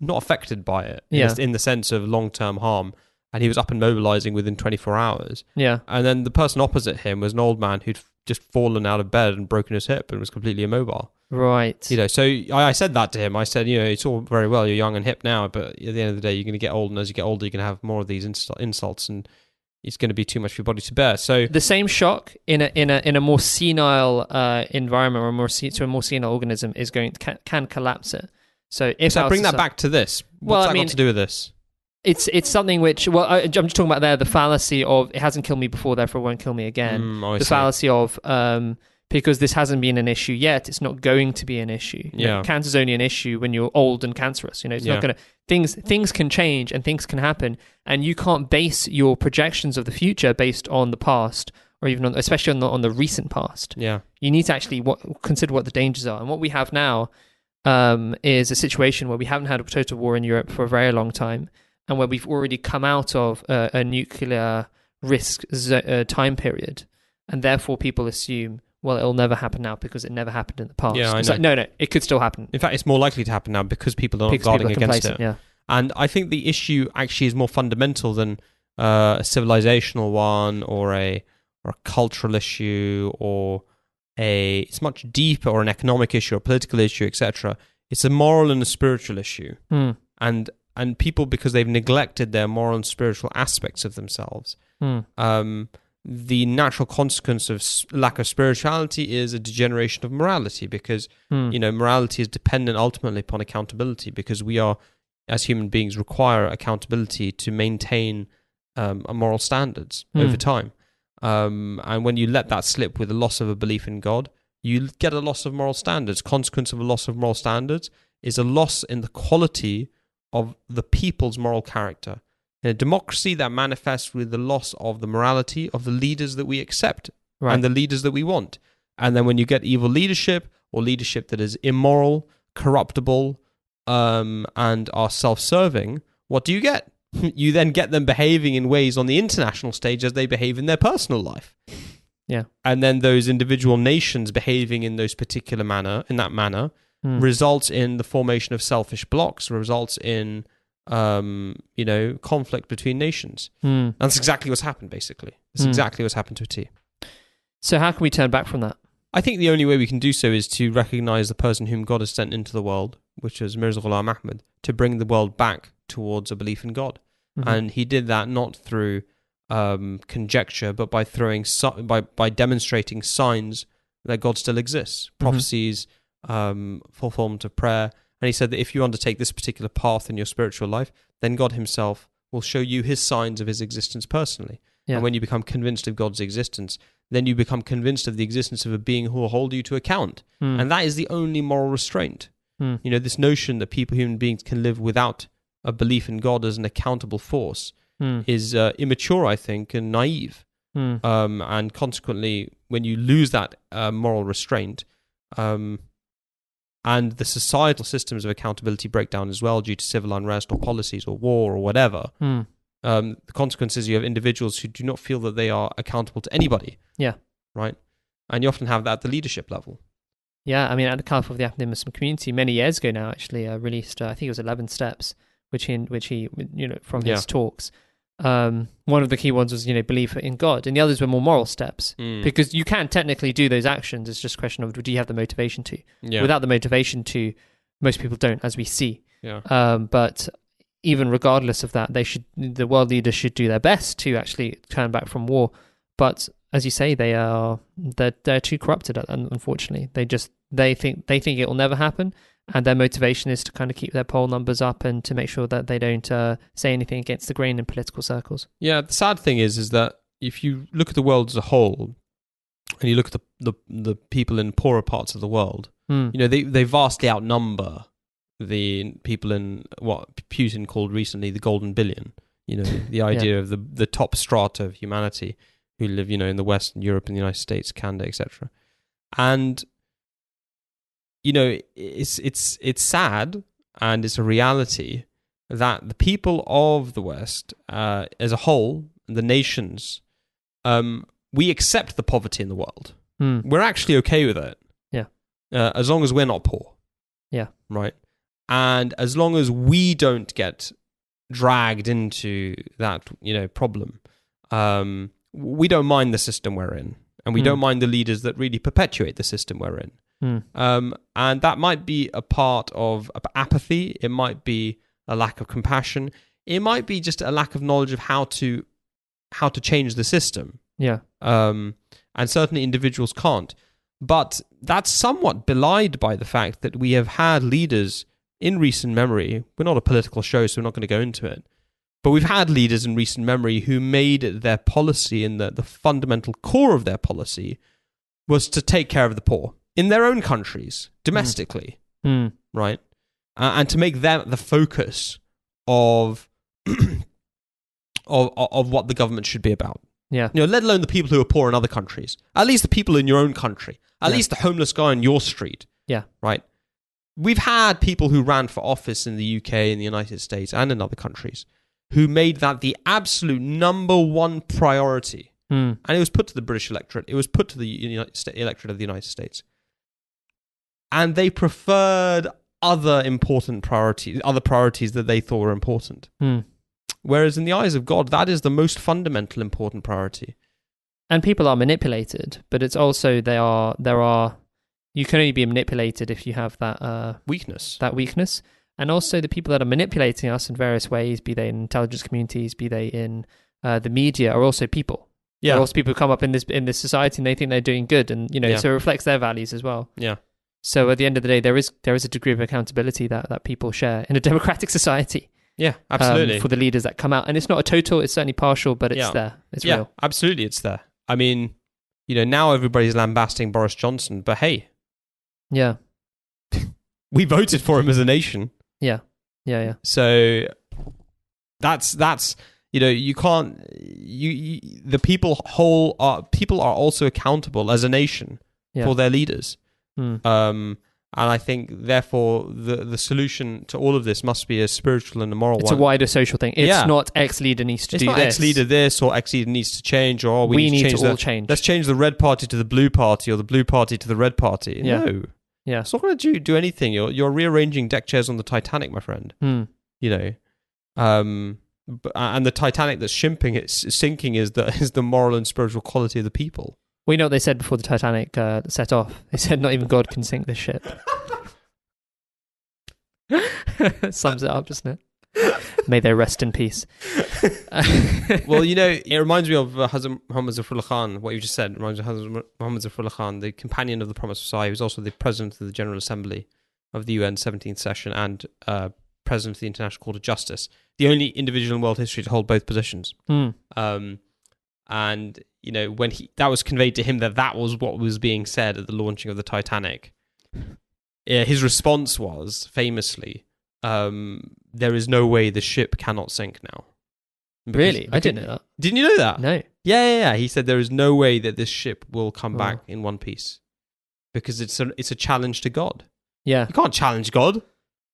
not affected by it in the sense of long-term harm, and he was up and mobilizing within 24 hours. Yeah. And then the person opposite him was an old man who'd just fallen out of bed and broken his hip and was completely immobile. Right. You know, so I said that to him. I said, you know, it's all very well, you're young and hip now, but at the end of the day, you're going to get old, and as you get older, you're going to have more of these insults, and it's going to be too much for your body to bear. So the same shock in a more senile environment, or a more senile organism, is can collapse it. So if I bring that back to this, what's got to do with this? It's something which, well, I'm just talking about there the fallacy of it hasn't killed me before, therefore it won't kill me again. Fallacy of because this hasn't been an issue yet, it's not going to be an issue. You know, cancer's only an issue when you're old and cancerous. You know, it's not going to. Things can change and things can happen, and you can't base your projections of the future based on the past, or even especially on the recent past. Yeah, you need to actually consider what the dangers are. And what we have now is a situation where we haven't had a total war in Europe for a very long time, and where we've already come out of a nuclear risk time period, and therefore people assume, well, it'll never happen now because it never happened in the past. Yeah, it's like, no, it could still happen. In fact, it's more likely to happen now because people are not guarding against it. Yeah. And I think the issue actually is more fundamental than a civilizational one or a cultural issue it's much deeper, or an economic issue or political issue, etc. It's a moral and a spiritual issue. And people, because they've neglected their moral and spiritual aspects of themselves, the natural consequence of lack of spirituality is a degeneration of morality, because you know, morality is dependent ultimately upon accountability, because we are, as human beings, require accountability to maintain moral standards over time. And when you let that slip with the loss of a belief in God, you get a loss of moral standards. Consequence of a loss of moral standards is a loss in the quality of the people's moral character. In a democracy, that manifests with the loss of the morality of the leaders that we accept and the leaders that we want. And then when you get evil leadership, or leadership that is immoral, corruptible, and are self-serving, what do you get? You then get them behaving in ways on the international stage as they behave in their personal life. Yeah. And then those individual nations behaving in those particular manner, in that manner, results in the formation of selfish blocs, results in you know, conflict between nations. And that's exactly what's happened, basically. That's exactly what's happened to a T. So how can we turn back from that? I think the only way we can do so is to recognize the person whom God has sent into the world, which is Mirza Ghulam Ahmed, to bring the world back towards a belief in God. And he did that not through conjecture, but by demonstrating signs that God still exists, prophecies, fulfillment of prayer. And he said that if you undertake this particular path in your spiritual life, then God himself will show you his signs of his existence personally. Yeah. And when you become convinced of God's existence, then you become convinced of the existence of a being who will hold you to account. And that is the only moral restraint. You know, this notion that human beings can live without a belief in God as an accountable force is immature, I think, and naive. And consequently, when you lose that moral restraint, and the societal systems of accountability break down as well due to civil unrest or policies or war or whatever. The consequence is you have individuals who do not feel that they are accountable to anybody. Yeah. Right? And you often have that at the leadership level. Yeah, I mean, at the Caliph of the Ahmadiyya Muslim Community many years ago now, actually, released, I think it was 11 steps, which he you know, from his talks. One of the key ones was, you know, belief in God, and the others were more moral steps, because you can technically do those actions. It's just a question of, do you have the motivation to? Yeah. Without the motivation to, most people don't, as we see. Yeah. But even regardless of that, the world leaders should do their best to actually turn back from war. But as you say, they're too corrupted. Unfortunately, they think it will never happen. And their motivation is to kind of keep their poll numbers up and to make sure that they don't say anything against the grain in political circles. Yeah, the sad thing is that if you look at the world as a whole, and you look at the people in poorer parts of the world, you know, they vastly outnumber the people in what Putin called recently the golden billion. You know, the idea of the top strata of humanity who live, you know, in the West, in Europe, in the United States, Canada, etc. And you know, it's sad, and it's a reality that the people of the West, as a whole, the nations, we accept the poverty in the world. We're actually okay with it. Yeah. As long as we're not poor. Yeah. Right. And as long as we don't get dragged into that, you know, problem, we don't mind the system we're in, and we don't mind the leaders that really perpetuate the system we're in. And that might be a part of apathy. It might be a lack of compassion. It might be just a lack of knowledge of how to change the system. Yeah. And certainly individuals can't. But that's somewhat belied by the fact that we have had leaders in recent memory. We're not a political show, so we're not going to go into it. But we've had leaders in recent memory who made their policy, and the fundamental core of their policy was to take care of the poor. In their own countries, domestically, right? And to make them the focus of what the government should be about. Yeah. You know, let alone the people who are poor in other countries. At least the people in your own country. At least the homeless guy on your street. Yeah. Right? We've had people who ran for office in the UK, in the United States, and in other countries, who made that the absolute number one priority. And it was put to the British electorate. It was put to the electorate of the United States. And they preferred other priorities that they thought were important. Whereas in the eyes of God, that is the most fundamental important priority. And people are manipulated, but it's also you can only be manipulated if you have that weakness. And also the people that are manipulating us in various ways, be they in intelligence communities, be they in the media, are also people. Yeah. They're also people who come up in this society and they think they're doing good, and you know, so it reflects their values as well. Yeah. So at the end of the day, there is a degree of accountability that people share in a democratic society. Yeah, absolutely. For the leaders that come out. And it's not a total, it's certainly partial, but it's there. It's real. Yeah, absolutely, it's there. I mean, you know, now everybody's lambasting Boris Johnson, but hey. Yeah. We voted for him as a nation. Yeah. Yeah, yeah. So that's you know, you can't. The people are also accountable as a nation for their leaders, and I think therefore the solution to all of this must be a spiritual and a moral. It's a wider social thing. It's not X leader needs to do this. It's not X leader this or X leader needs to change, or we need to change. Let's change the red party to the blue party, or the blue party to the red party. Yeah. No, it's not going to do anything. You're rearranging deck chairs on the Titanic, my friend. You know. And the Titanic that's sinking is the moral and spiritual quality of the people. We know what they said before the Titanic set off. They said, "Not even God can sink this ship." Sums it up, doesn't it? May they rest in peace. Well, you know, it reminds me of Hazrat Muhammad Zafrul Khan. What you just said reminds me of Hazrat Muhammad Zafrul Khan, the companion of the Promised Messiah, who's also the president of the General Assembly of the UN 17th session and president of the International Court of Justice. The only individual in world history to hold both positions. And, you know, when that was conveyed to him that was what was being said at the launching of the Titanic, his response was, famously, there is no way the ship cannot sink now. Really? I didn't know that. Didn't you know that? No. Yeah. He said there is no way that this ship will come back in one piece, because it's a challenge to God. Yeah. You can't challenge God.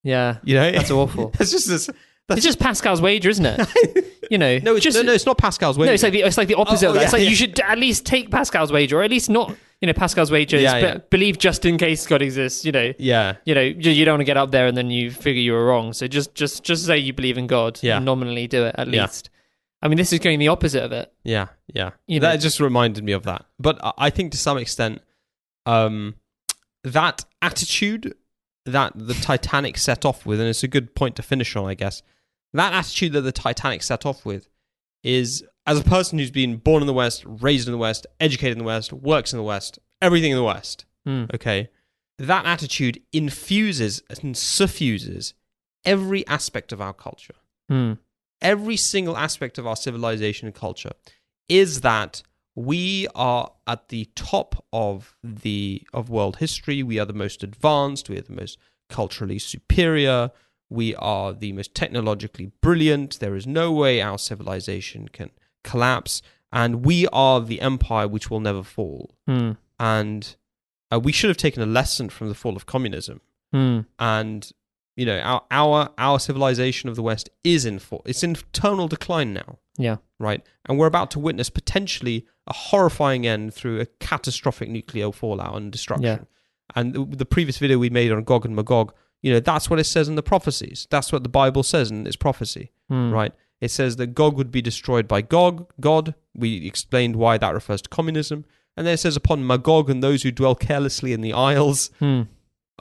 Yeah. You know? That's awful. That's just this... It's just Pascal's wager, isn't it? You know, no, it's not Pascal's wager. No, it's like the opposite of that. Yeah, it's like you should at least take Pascal's wager, or at least not. you know, Pascal's wages, believe just in case God exists, you know. Yeah. You know, you don't want to get up there and then you figure you were wrong. So just say you believe in God and nominally do it at least. I mean, this is going the opposite of it. Yeah, yeah. You know? That just reminded me of that. But I think to some extent, that attitude that the Titanic set off with, and it's a good point to finish on, I guess, that attitude that the Titanic set off with is, as a person who's been born in the West, raised in the West, educated in the West, works in the West, everything in the West, okay, that attitude infuses and suffuses every aspect of our culture. Mm. Every single aspect of our civilization and culture is that we are at the top of world history. We are the most advanced. We are the most culturally superior. We are the most technologically brilliant. There is no way our civilization can collapse. And we are the empire which will never fall. Mm. And we should have taken a lesson from the fall of communism. Mm. And you know, our civilization of the West is it's in internal decline now. Yeah. Right? And we're about to witness potentially a horrifying end through a catastrophic nuclear fallout and destruction. Yeah. And the previous video we made on Gog and Magog, you know, that's what it says in the prophecies. That's what the Bible says in its prophecy, right? It says that Gog would be destroyed by God. We explained why that refers to communism. And then it says, upon Magog and those who dwell carelessly in the isles,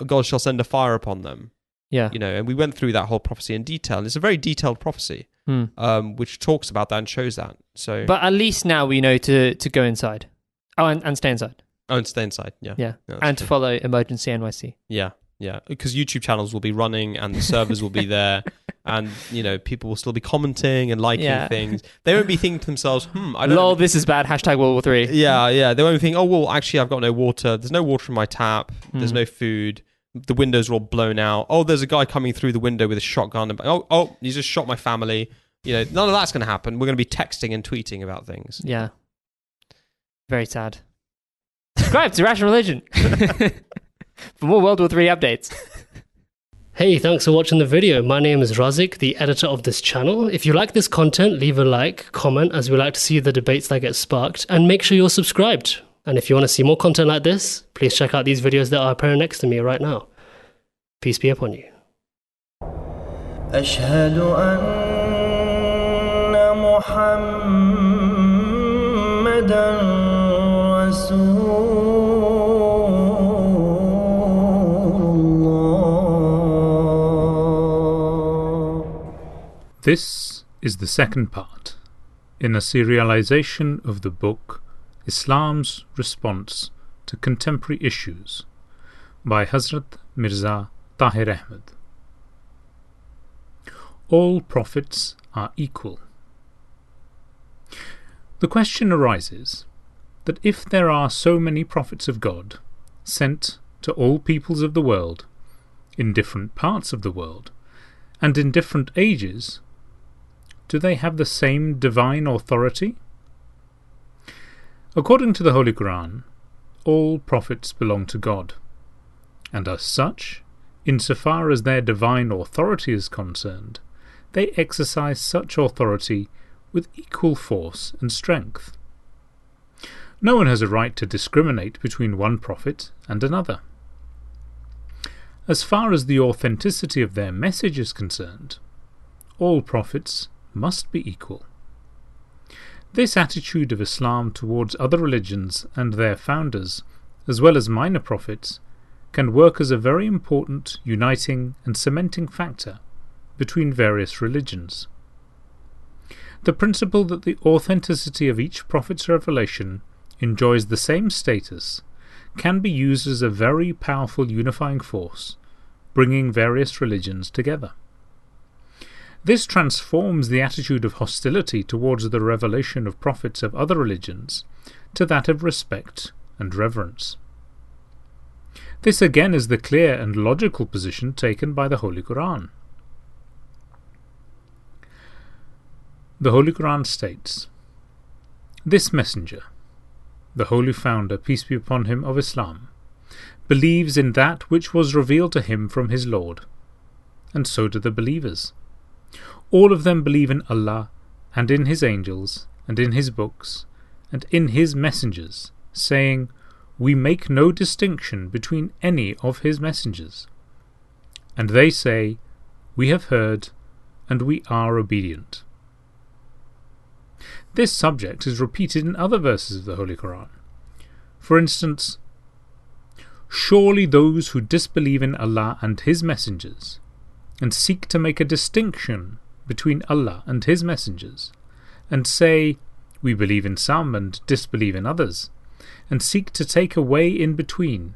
God shall send a fire upon them. Yeah, you know, and we went through that whole prophecy in detail. And it's a very detailed prophecy, which talks about that and shows that. So, but at least now we know to go inside. Oh, and stay inside. Oh, and stay inside. Yeah, yeah, and to follow Emergency NYC. Yeah, yeah, because YouTube channels will be running and the servers will be there, and you know, people will still be commenting and liking things. They won't be thinking to themselves, I don't. Lol, this is bad. #World War III. Yeah, yeah. They won't think, oh well, actually, I've got no water. There's no water in my tap. There's no food. The windows are all blown out. Oh, there's a guy coming through the window with a shotgun. Oh, he just shot my family. You know, none of that's going to happen. We're going to be texting and tweeting about things. Yeah. Very sad. Subscribe to Rational Religion for more World War III updates. Hey, thanks for watching the video. My name is Razik, the editor of this channel. If you like this content, leave a like, comment, as we like to see the debates that get sparked, and make sure you're subscribed. And if you want to see more content like this, please check out these videos that are appearing next to me right now. Peace be upon you. Ashhadu anna Muhammadan Rasulullah. This is the second part in a serialization of the book Islam's Response to Contemporary Issues by Hazrat Mirza Tahir Ahmad. All prophets are equal. The question arises that if there are so many prophets of God sent to all peoples of the world, in different parts of the world, and in different ages, do they have the same divine authority? According to the Holy Quran, all prophets belong to God, and as such, insofar as their divine authority is concerned, they exercise such authority with equal force and strength. No one has a right to discriminate between one prophet and another. As far as the authenticity of their message is concerned, all prophets must be equal. This attitude of Islam towards other religions and their founders, as well as minor prophets, can work as a very important uniting and cementing factor between various religions. The principle that the authenticity of each prophet's revelation enjoys the same status can be used as a very powerful unifying force, bringing various religions together. This transforms the attitude of hostility towards the revelation of prophets of other religions to that of respect and reverence. This again is the clear and logical position taken by the Holy Quran. The Holy Quran states, "This messenger, the Holy Founder, peace be upon him, of Islam, believes in that which was revealed to him from his Lord, and so do the believers. All of them believe in Allah, and in His angels, and in His books, and in His messengers, saying, we make no distinction between any of his messengers. And they say, we have heard, and we are obedient. This subject is repeated in other verses of the Holy Quran. For instance, surely those who disbelieve in Allah and His messengers, and seek to make a distinction between Allah and His messengers, and say, we believe in some and disbelieve in others, and seek to take away in between,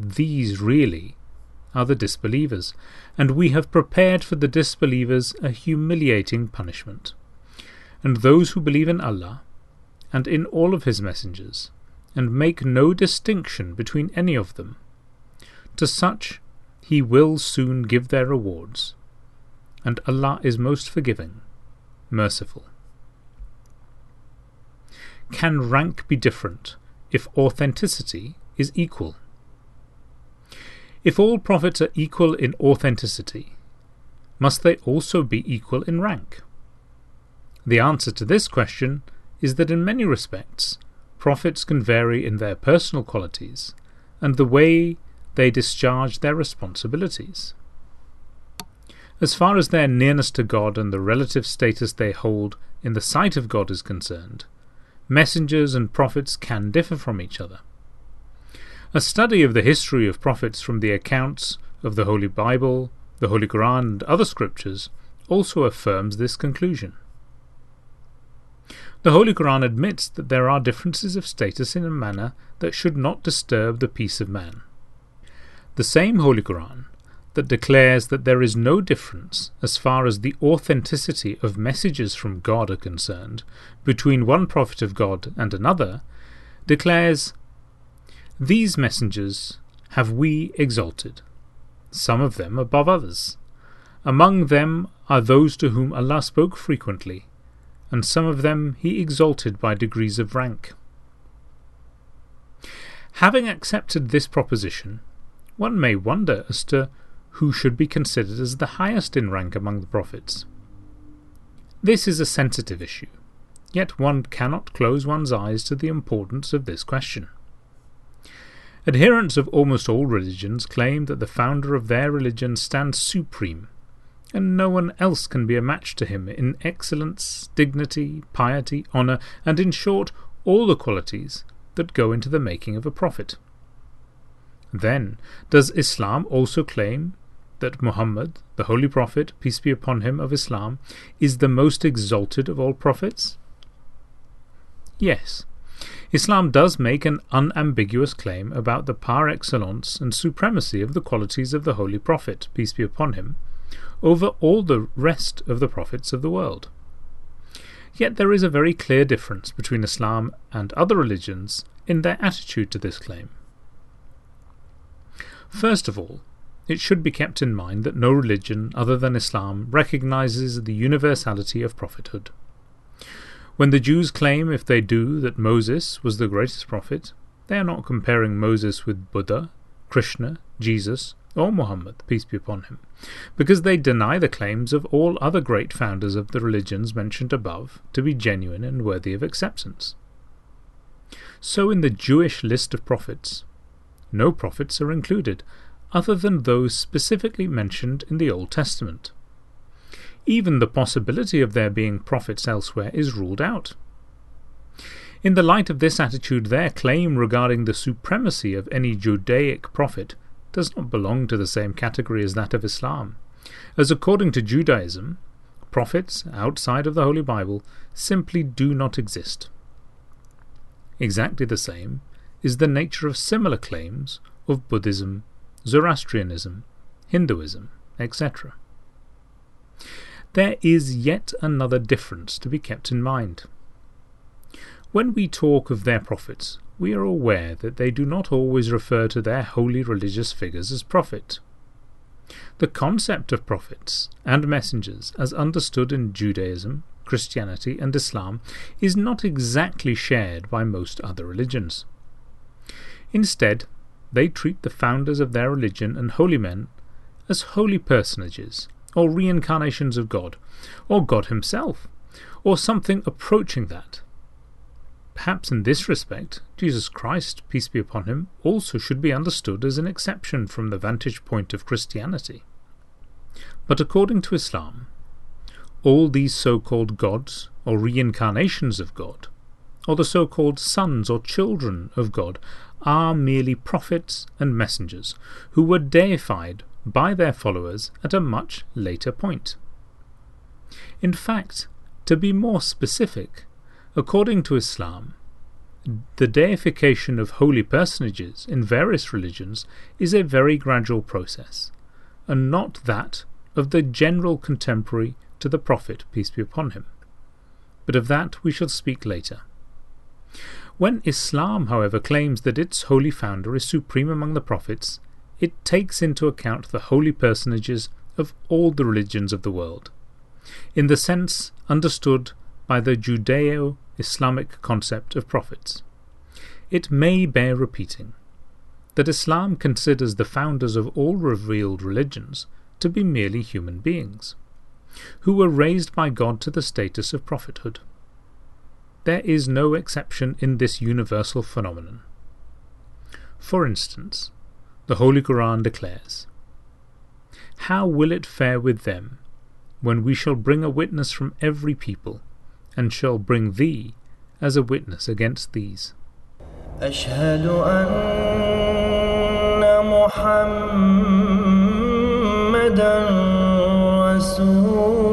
these really are the disbelievers, and we have prepared for the disbelievers a humiliating punishment. And those who believe in Allah, and in all of His messengers, and make no distinction between any of them, to such He will soon give their rewards, and Allah is most forgiving, merciful. Can rank be different if authenticity is equal? If all prophets are equal in authenticity, must they also be equal in rank? The answer to this question is that in many respects, prophets can vary in their personal qualities and the way they discharge their responsibilities. As far as their nearness to God and the relative status they hold in the sight of God is concerned, messengers and prophets can differ from each other. A study of the history of prophets from the accounts of the Holy Bible, the Holy Quran, and other scriptures also affirms this conclusion. The Holy Quran admits that there are differences of status in a manner that should not disturb the peace of man. The same Holy Quran that declares that there is no difference as far as the authenticity of messages from God are concerned between one prophet of God and another, declares, these messengers have we exalted, some of them above others. Among them are those to whom Allah spoke frequently, and some of them He exalted by degrees of rank. Having accepted this proposition, one may wonder as to who should be considered as the highest in rank among the prophets. This is a sensitive issue, yet one cannot close one's eyes to the importance of this question. Adherents of almost all religions claim that the founder of their religion stands supreme, and no one else can be a match to him in excellence, dignity, piety, honour, and in short, all the qualities that go into the making of a prophet. Then, does Islam also claim that Muhammad, the Holy Prophet, peace be upon him, of Islam, is the most exalted of all prophets? Yes, Islam does make an unambiguous claim about the par excellence and supremacy of the qualities of the Holy Prophet, peace be upon him, over all the rest of the prophets of the world. Yet there is a very clear difference between Islam and other religions in their attitude to this claim. First of all, it should be kept in mind that no religion other than Islam recognizes the universality of prophethood. When the Jews claim, if they do, that Moses was the greatest prophet, they are not comparing Moses with Buddha, Krishna, Jesus, or Muhammad, peace be upon him, because they deny the claims of all other great founders of the religions mentioned above to be genuine and worthy of acceptance. So in the Jewish list of prophets, no prophets are included, other than those specifically mentioned in the Old Testament. Even the possibility of there being prophets elsewhere is ruled out. In the light of this attitude, their claim regarding the supremacy of any Judaic prophet does not belong to the same category as that of Islam, as according to Judaism, prophets outside of the Holy Bible simply do not exist. Exactly the same is the nature of similar claims of Buddhism, Zoroastrianism, Hinduism, etc. There is yet another difference to be kept in mind. When we talk of their prophets, we are aware that they do not always refer to their holy religious figures as prophet. The concept of prophets and messengers, as understood in Judaism, Christianity, and Islam, is not exactly shared by most other religions. Instead, they treat the founders of their religion and holy men as holy personages, or reincarnations of God, or God Himself, or something approaching that. Perhaps in this respect, Jesus Christ, peace be upon him, also should be understood as an exception from the vantage point of Christianity. But according to Islam, all these so-called gods or reincarnations of God, or the so-called sons or children of God, are merely prophets and messengers who were deified by their followers at a much later point. In fact, to be more specific, according to Islam, the deification of holy personages in various religions is a very gradual process, and not that of the general contemporary to the Prophet, peace be upon him. But of that we shall speak later. When Islam, however, claims that its holy founder is supreme among the prophets, it takes into account the holy personages of all the religions of the world, in the sense understood by the Judeo-Islamic concept of prophets. It may bear repeating that Islam considers the founders of all revealed religions to be merely human beings, who were raised by God to the status of prophethood. There is no exception in this universal phenomenon. For instance, the Holy Quran declares, "How will it fare with them when we shall bring a witness from every people, and shall bring thee as a witness against these?" Ashhadu anna Muhammadan Rasul.